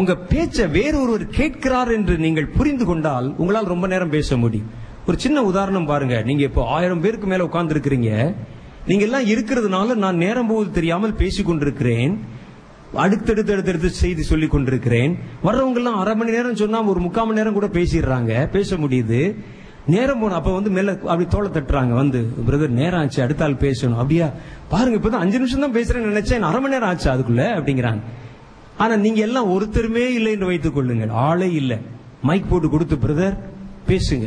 உங்க பேச்சை வேறொருவர் கேட்கிறார் என்று நீங்கள் புரிந்து கொண்டால் உங்களால் ரொம்ப நேரம் பேச முடியும். ஒரு சின்ன உதாரணம் பாருங்க. நீங்க இப்போ ஆயிரம் பேருக்கு மேல உட்கார்ந்து இருக்கிறீங்க. நீங்க எல்லாம் இருக்கிறதுனால நான் நேரம் போது தெரியாமல் பேசிக் கொண்டிருக்கிறேன், அடுத்தடுத்து அடுத்தடுத்து செய்தி சொல்லிக் கொண்டிருக்கிறேன். வர்றவங்க எல்லாம் அரை மணி நேரம் சொன்னா ஒரு முக்கால் மணி நேரம் கூட பேசிடுறாங்க, பேச முடியுது. நேரம் போன அப்ப வந்து மேல அப்படி தோலை தட்டுறாங்க, வந்து பிரதர் நேரம் ஆச்சு, அடுத்த ஆள் பேசணும். அப்படியா, பாருங்க இப்பதான் அஞ்சு நிமிஷம் தான் பேசுறேன்னு நினைச்சேன், அரை மணி நேரம் ஆச்சு அதுக்குள்ள அப்படிங்கிறாங்க. ஆனா நீங்க எல்லாம் ஒருத்தருமே இல்லை என்று வைத்துக் கொள்ளுங்க, ஆளே இல்லை, மைக் போட்டு கொடுத்து பிரதர் பேசுங்க,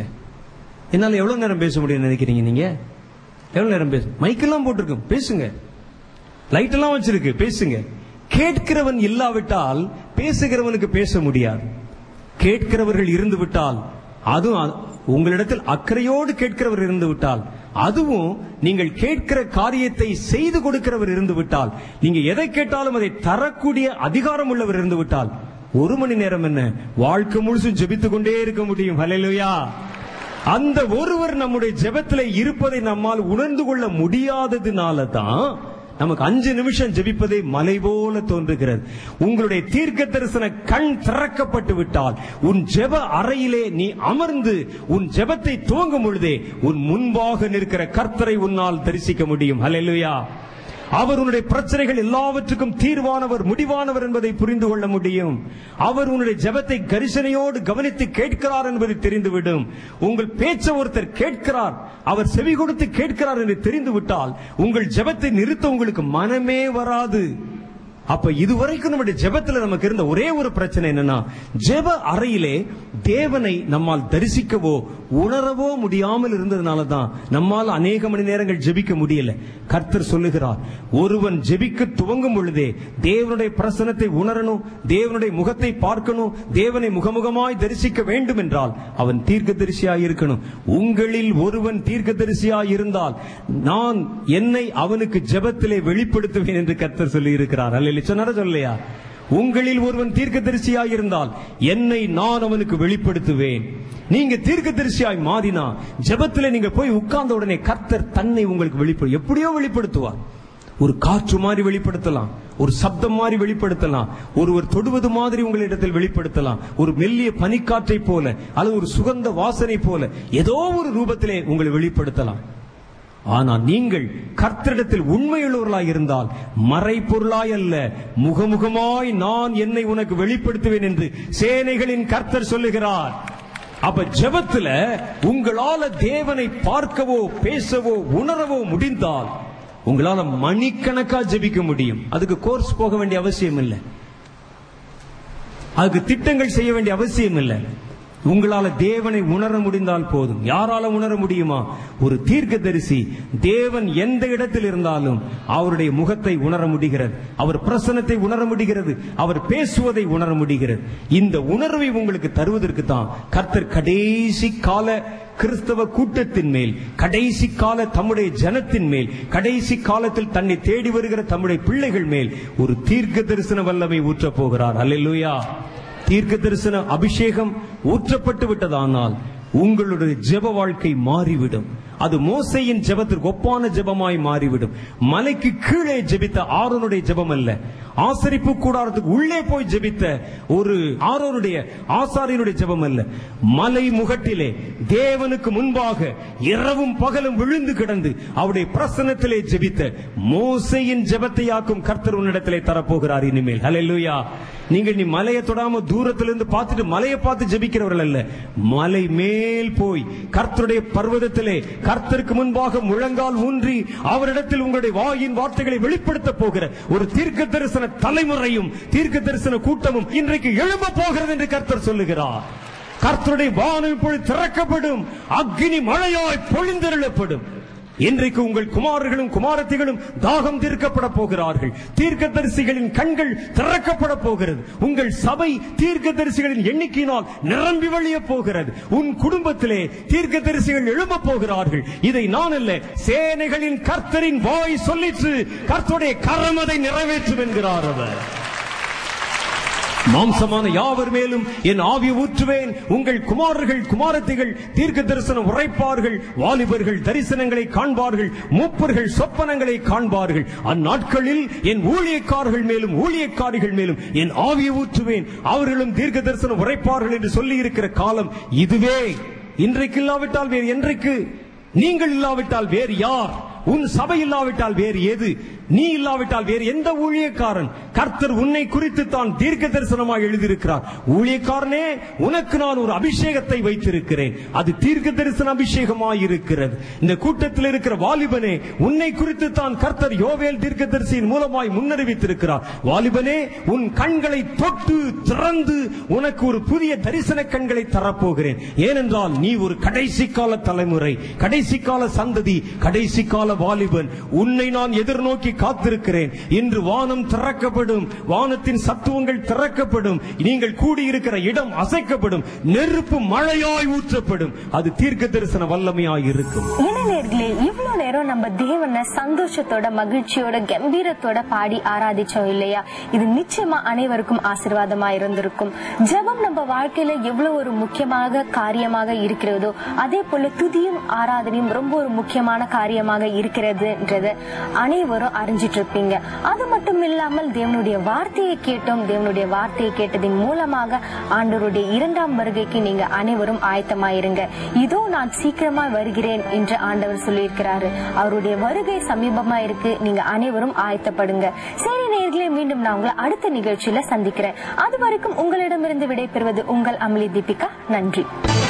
என்னால எவ்வளவு நேரம் பேச முடியும்னு நினைக்கிறீங்க? நீங்க எவ்வளவு நேரம் பேச? மைக்கெல்லாம் போட்டிருக்கு, பேசுங்க, லைட் எல்லாம் வச்சிருக்கு, பேசுங்க. கேட்கிறவன் இல்லாவிட்டால் பேசுகிறவனுக்கு பேச முடியாது. கேட்கிறவர்கள் இருந்து விட்டால், அதுவும் உங்களிடத்தில் அக்கறையோடு கேட்கிறவர் இருந்து விட்டால், அதுவும் நீங்கள் கேட்கிற காரியத்தை செய்து கொடுக்கிறவர் இருந்து விட்டால், நீங்க எதை கேட்டாலும் அதை தரக்கூடிய அதிகாரம் உள்ளவர் இருந்து விட்டால், ஒரு மணி நேரம் என்ன, வாழ்க்கை முழுசும் ஜெபித்துக் கொண்டே இருக்க முடியும். ஹல்லேலூயா. அந்த ஒருவர் நம்முடைய ஜெபத்துல இருப்பதை நம்மால் உணர்ந்து கொள்ள முடியாததுனால தான் நமக்கு அஞ்சு நிமிஷம் ஜெபிப்பதே மலை போல தோன்றுகிறது. உங்களுடைய தீர்க்க தரிசன கண் திறக்கப்பட்டு விட்டால் உன் ஜெப அறையிலே நீ அமர்ந்து உன் ஜெபத்தை துவங்கும் பொழுதே உன் முன்பாக நிற்கிற கர்த்தரை உன்னால் தரிசிக்க முடியும். ஹல்லேலூயா. அவர் உன்னுடைய பிரச்சனைகள் எல்லாவற்றுக்கும் தீர்வானவர், முடிவானவர் என்பதை புரிந்து கொள்ள முடியும். அவர் உன்னுடைய ஜெபத்தை கரிசனையோடு கவனித்து கேட்கிறார் என்பதை தெரிந்துவிடும். உங்கள் பேச்சை ஒருத்தர் கேட்கிறார், அவர் செவி கொடுத்து கேட்கிறார் என்று தெரிந்துவிட்டால் உங்கள் ஜெபத்தை நிறுத்த உங்களுக்கு மனமே வராது. அப்ப இதுவரைக்கும் நம்முடைய ஜெபத்துல நமக்கு இருந்த ஒரே ஒரு பிரச்சனை என்னன்னா, ஜெப அறையிலே தேவனை நம்மால் தரிசிக்கவோ உணரவோ முடியாமல் இருந்ததுனால தான் நம்மால் அநேக மணி நேரங்கள் ஜெபிக்க முடியல. கர்த்தர் சொல்லுகிறார், ஒருவன் ஜெபிக்க துவங்கும் பொழுதே தேவனுடைய பிரசனத்தை உணரணும், தேவனுடைய முகத்தை பார்க்கணும், தேவனை முகமுகமாய் தரிசிக்க வேண்டும் என்றால் அவன் தீர்க்க தரிசியாய் இருக்கணும். உங்களில் ஒருவன் தீர்க்க தரிசியாய் இருந்தால் நான் என்னை அவனுக்கு ஜெபத்திலே வெளிப்படுத்துவேன் என்று கர்த்தர் சொல்லி இருக்கிறார். சொல்லையா, உங்களில் ஒருவன் தீர்க்க தரிசியாய் இருந்தால் என்னை நான் அவனுக்கு வெளிப்படுத்துவேன். நீங்க தீர்க்க தரிசியாய் மாறினா ஜெபத்தில் நீங்க போய் உட்கார்ந்த உடனே கர்த்தர் தன்னை உங்களுக்கு வெளிப்படு எப்படியோ வெளிப்படுத்துவார். ஒரு காற்று மாதிரி வெளிப்படுத்தலாம், ஒரு சப்தம் மாதிரி வெளிப்படுத்தலாம், ஒருவர் தொடுவது மாதிரி உங்களிடத்தில் வெளிப்படுத்தலாம், ஒரு மெல்லிய பனிக்காற்றை போல அல்லது ஒரு சுகந்த வாசனை போல ஏதோ ஒரு ரூபத்திலே உங்களை வெளிப்படுத்தலாம். ஆனால் நீங்கள் கர்த்தரிடத்தில் உண்மையுள்ளவர்களாய் இருந்தால் மறைபொருளாய் அல்ல, முகமுகமாய் நான் என்னை உனக்கு வெளிப்படுத்துவேன் என்று சேனைகளின் கர்த்தர் சொல்லுகிறார். அப்ப ஜெபத்துல உங்களால தேவனை பார்க்கவோ பேசவோ உணரவோ முடிந்தால் உங்களால மணிக்கணக்கா ஜெபிக்க முடியும். அதுக்கு கோர்ஸ் போக வேண்டிய அவசியம் இல்லை, அதுக்கு திட்டங்கள் செய்ய வேண்டிய அவசியம் இல்லை. உங்களால தேவனை உணர முடிந்தால் போதும். யாரால உணர முடியுமா? ஒரு தீர்க்கதரிசி தேவன் எந்த இடத்தில் இருந்தாலும் அவருடைய முகத்தை உணர முடிகிறது, அவர் பிரசன்னத்தை உணர முடிகிறது, அவர் பேசுவதை உணர முடிகிறது. இந்த உணர்வை உங்களுக்கு தருவதற்கு தான் கர்த்தர் கடைசி கால கிறிஸ்தவ கூட்டத்தின் மேல், கடைசி கால தம்முடைய ஜனத்தின் மேல், கடைசி காலத்தில் தன்னை தேடி வருகிற தம்முடைய பிள்ளைகள் மேல் ஒரு தீர்க்க தரிசன வல்லமை ஊற்றப் போகிறார். அல்லேலூயா! தீர்க்க தரிசன அபிஷேகம் ஊற்றப்பட்டு விட்டதானால் உங்களுடைய ஜெப வாழ்க்கை மாறிவிடும். அது மோசேயின் ஜெபத்திற்கு ஒப்பான ஜெபமாய் மாறிவிடும். மலைக்கு கீழே ஜெபித்த ஆரோனுடைய ஜெபம் அல்ல, ஆசரிப்பு கூடாரத்துக்கு உள்ளே போய் ஜெபித்த ஒரு ஆரோனுடைய ஆசாரியனுடைய ஜெபம் அல்ல, மலை முகட்டிலே தேவனுக்கு முன்பாக இரவும் பகலும் விழுந்து கிடந்து அவருடைய பிரசன்னத்திலே ஜெபித்த மோசேயின் ஜெபத்தை ஆக்கும் கர்த்தர் உன்னிடத்திலே தரப்போகிறார் இனிமேல். ஹல்லேலூயா! நீங்கள் நீ மலையை தொடாம தூரத்திலிருந்து பார்த்துட்டு மலையை பார்த்து ஜெபிக்கிறவர்கள் அல்ல, மலை மேல் போய் கர்த்தருடைய பர்வதத்திலே கர்த்தருக்கு முன்பாக முழங்கால் ஊன்றி அவரிடத்தில் உங்களுடைய வாயின் வார்த்தைகளை வெளிப்படுத்த போகிற ஒரு தீர்க்க தரிசன தலைமுறையும் தீர்க்க தரிசன கூட்டமும் இன்றைக்கு எழும்ப போகிறது என்று கர்த்தர் சொல்லுகிறார். கர்த்தருடைய வானம் இப்பொழுது திறக்கப்படும், அக்னி மழையாய் பொழிந்தெழுப்படும். இன்றைக்கு உங்கள் குமாரர்களும் குமாரத்திகளும் தாகம் தீர்க்கப்பட போகிறார்கள். தீர்க்க தரிசிகளின் கண்கள் திறக்கப்பட போகிறது. உங்கள் சபை தீர்க்க தரிசிகளின் எண்ணிக்கையினால் நிரம்பி வழிய போகிறது. உன் குடும்பத்திலே தீர்க்க தரிசிகள் எழும்ப போகிறார்கள். இதை நான் அல்ல, சேனைகளின் கர்த்தரின் வாய் சொல்லிற்று, கர்த்தருடைய கரம் அதை நிறைவேற்றும் என்கிறார் அவர். மாம்சமான யாவர் மேலும் என் ஆவி ஊற்றுவேன், உங்கள் குமாரர்கள் குமாரத்திகள் தீர்க்க தரிசனம் உரைப்பார்கள், வாலிபர்கள் தரிசனங்களை காண்பார்கள், மூப்பர்கள் சொப்பனங்களை காண்பார்கள். அந்நாட்களில் என் ஊழியக்காரர்கள் மேலும் ஊழியக்காரிகள் மேலும் என் ஆவியை ஊற்றுவேன், அவர்களும் தீர்க்க தரிசனம் உரைப்பார்கள் என்று சொல்லி இருக்கிற காலம் இதுவே. இன்றைக்கு இல்லாவிட்டால் வேறு என்றைக்கு? நீங்கள் இல்லாவிட்டால் வேறு யார்? உன் சபை இல்லாவிட்டால் வேறு ஏது? நீ இல்லாவிட்டால் வேறு எந்த ஊழியக்காரன்? கர்த்தர் உன்னை குறித்து தான் தீர்க்க தரிசனமாக எழுதியிருக்கிறார். ஊழியக்காரனே, உனக்கு நான் ஒரு அபிஷேகத்தை வைத்திருக்கிறேன், அது தீர்க்க தரிசன அபிஷேகமாயிருக்கிறது. இந்த கூட்டத்தில் இருக்கிற வாலிபனே, உன்னை குறித்து தான் கர்த்தர் யோவேல் தீர்க்கதரிசியின் மூலமாய் முன்னறிவித்திருக்கிறார். வாலிபனே, உன் கண்களை தொட்டு திறந்து உனக்கு ஒரு புதிய தரிசன கண்களை தரப்போகிறேன். ஏனென்றால் நீ ஒரு கடைசி கால தலைமுறை, கடைசி கால சந்ததி, கடைசி கால வாலிபன். உன்னை நான் எதிர்நோக்கி காத்திருக்கிறேன். இன்று வானம் திறக்கப்படும், வானத்தின் சத்துவங்கள் திறக்கப்படும், நீங்கள் கூடியிருக்கிற இடம் அசைக்கப்படும், நெருப்பு மழையாய் ஊற்றப்படும். அது தீர்க்க தரிசன வல்லமையாய் இருக்கும். இளைஞர்களே, இவ்வளவு நேரம் நம்ம தேவனை சந்தோஷத்தோட, மகிழ்ச்சியோட, கம்பீரத்தோட பாடி ஆராதிச்சோம் இல்லையா? இது நிச்சயமா அனைவருக்கும் ஆசீர்வாதமா இருந்திருக்கும். ஜெபம் நம்ம வாழ்க்கையில எவ்வளவு ஒரு முக்கியமாக காரியமாக இருக்கிறதோ அதே போல துதியும் ஆராதனையும் ரொம்ப ஒரு முக்கியமான காரியமாக இருக்கிறதுன்றது அனைவரும் அறிஞ்சிட்டு இருப்பீங்க. அது மட்டும் இல்லாமல் தேவனுடைய வார்த்தையை கேட்டோம், தேவனுடைய வார்த்தையை கேட்டதின் மூலமாக ஆண்டவருடைய இரண்டாம் வருகைக்கு நீங்க அனைவரும் ஆயத்தமாயிருங்க. இதோ நான் சீக்கிரமா வருகிறேன் என்று ஆண்டவர் சொல்லியிருக்கிறாரு. அவருடைய வருகை சமீபமா இருக்கு, நீங்க அனைவரும் ஆயத்தப்படுங்க. சரி நேயர்களே, மீண்டும் நான் உங்களை அடுத்த நிகழ்ச்சியில சந்திக்கிறேன். அது வரைக்கும் உங்களிடமிருந்து விடைபெறுவது உங்கள் அமளி தீபிகா. நன்றி.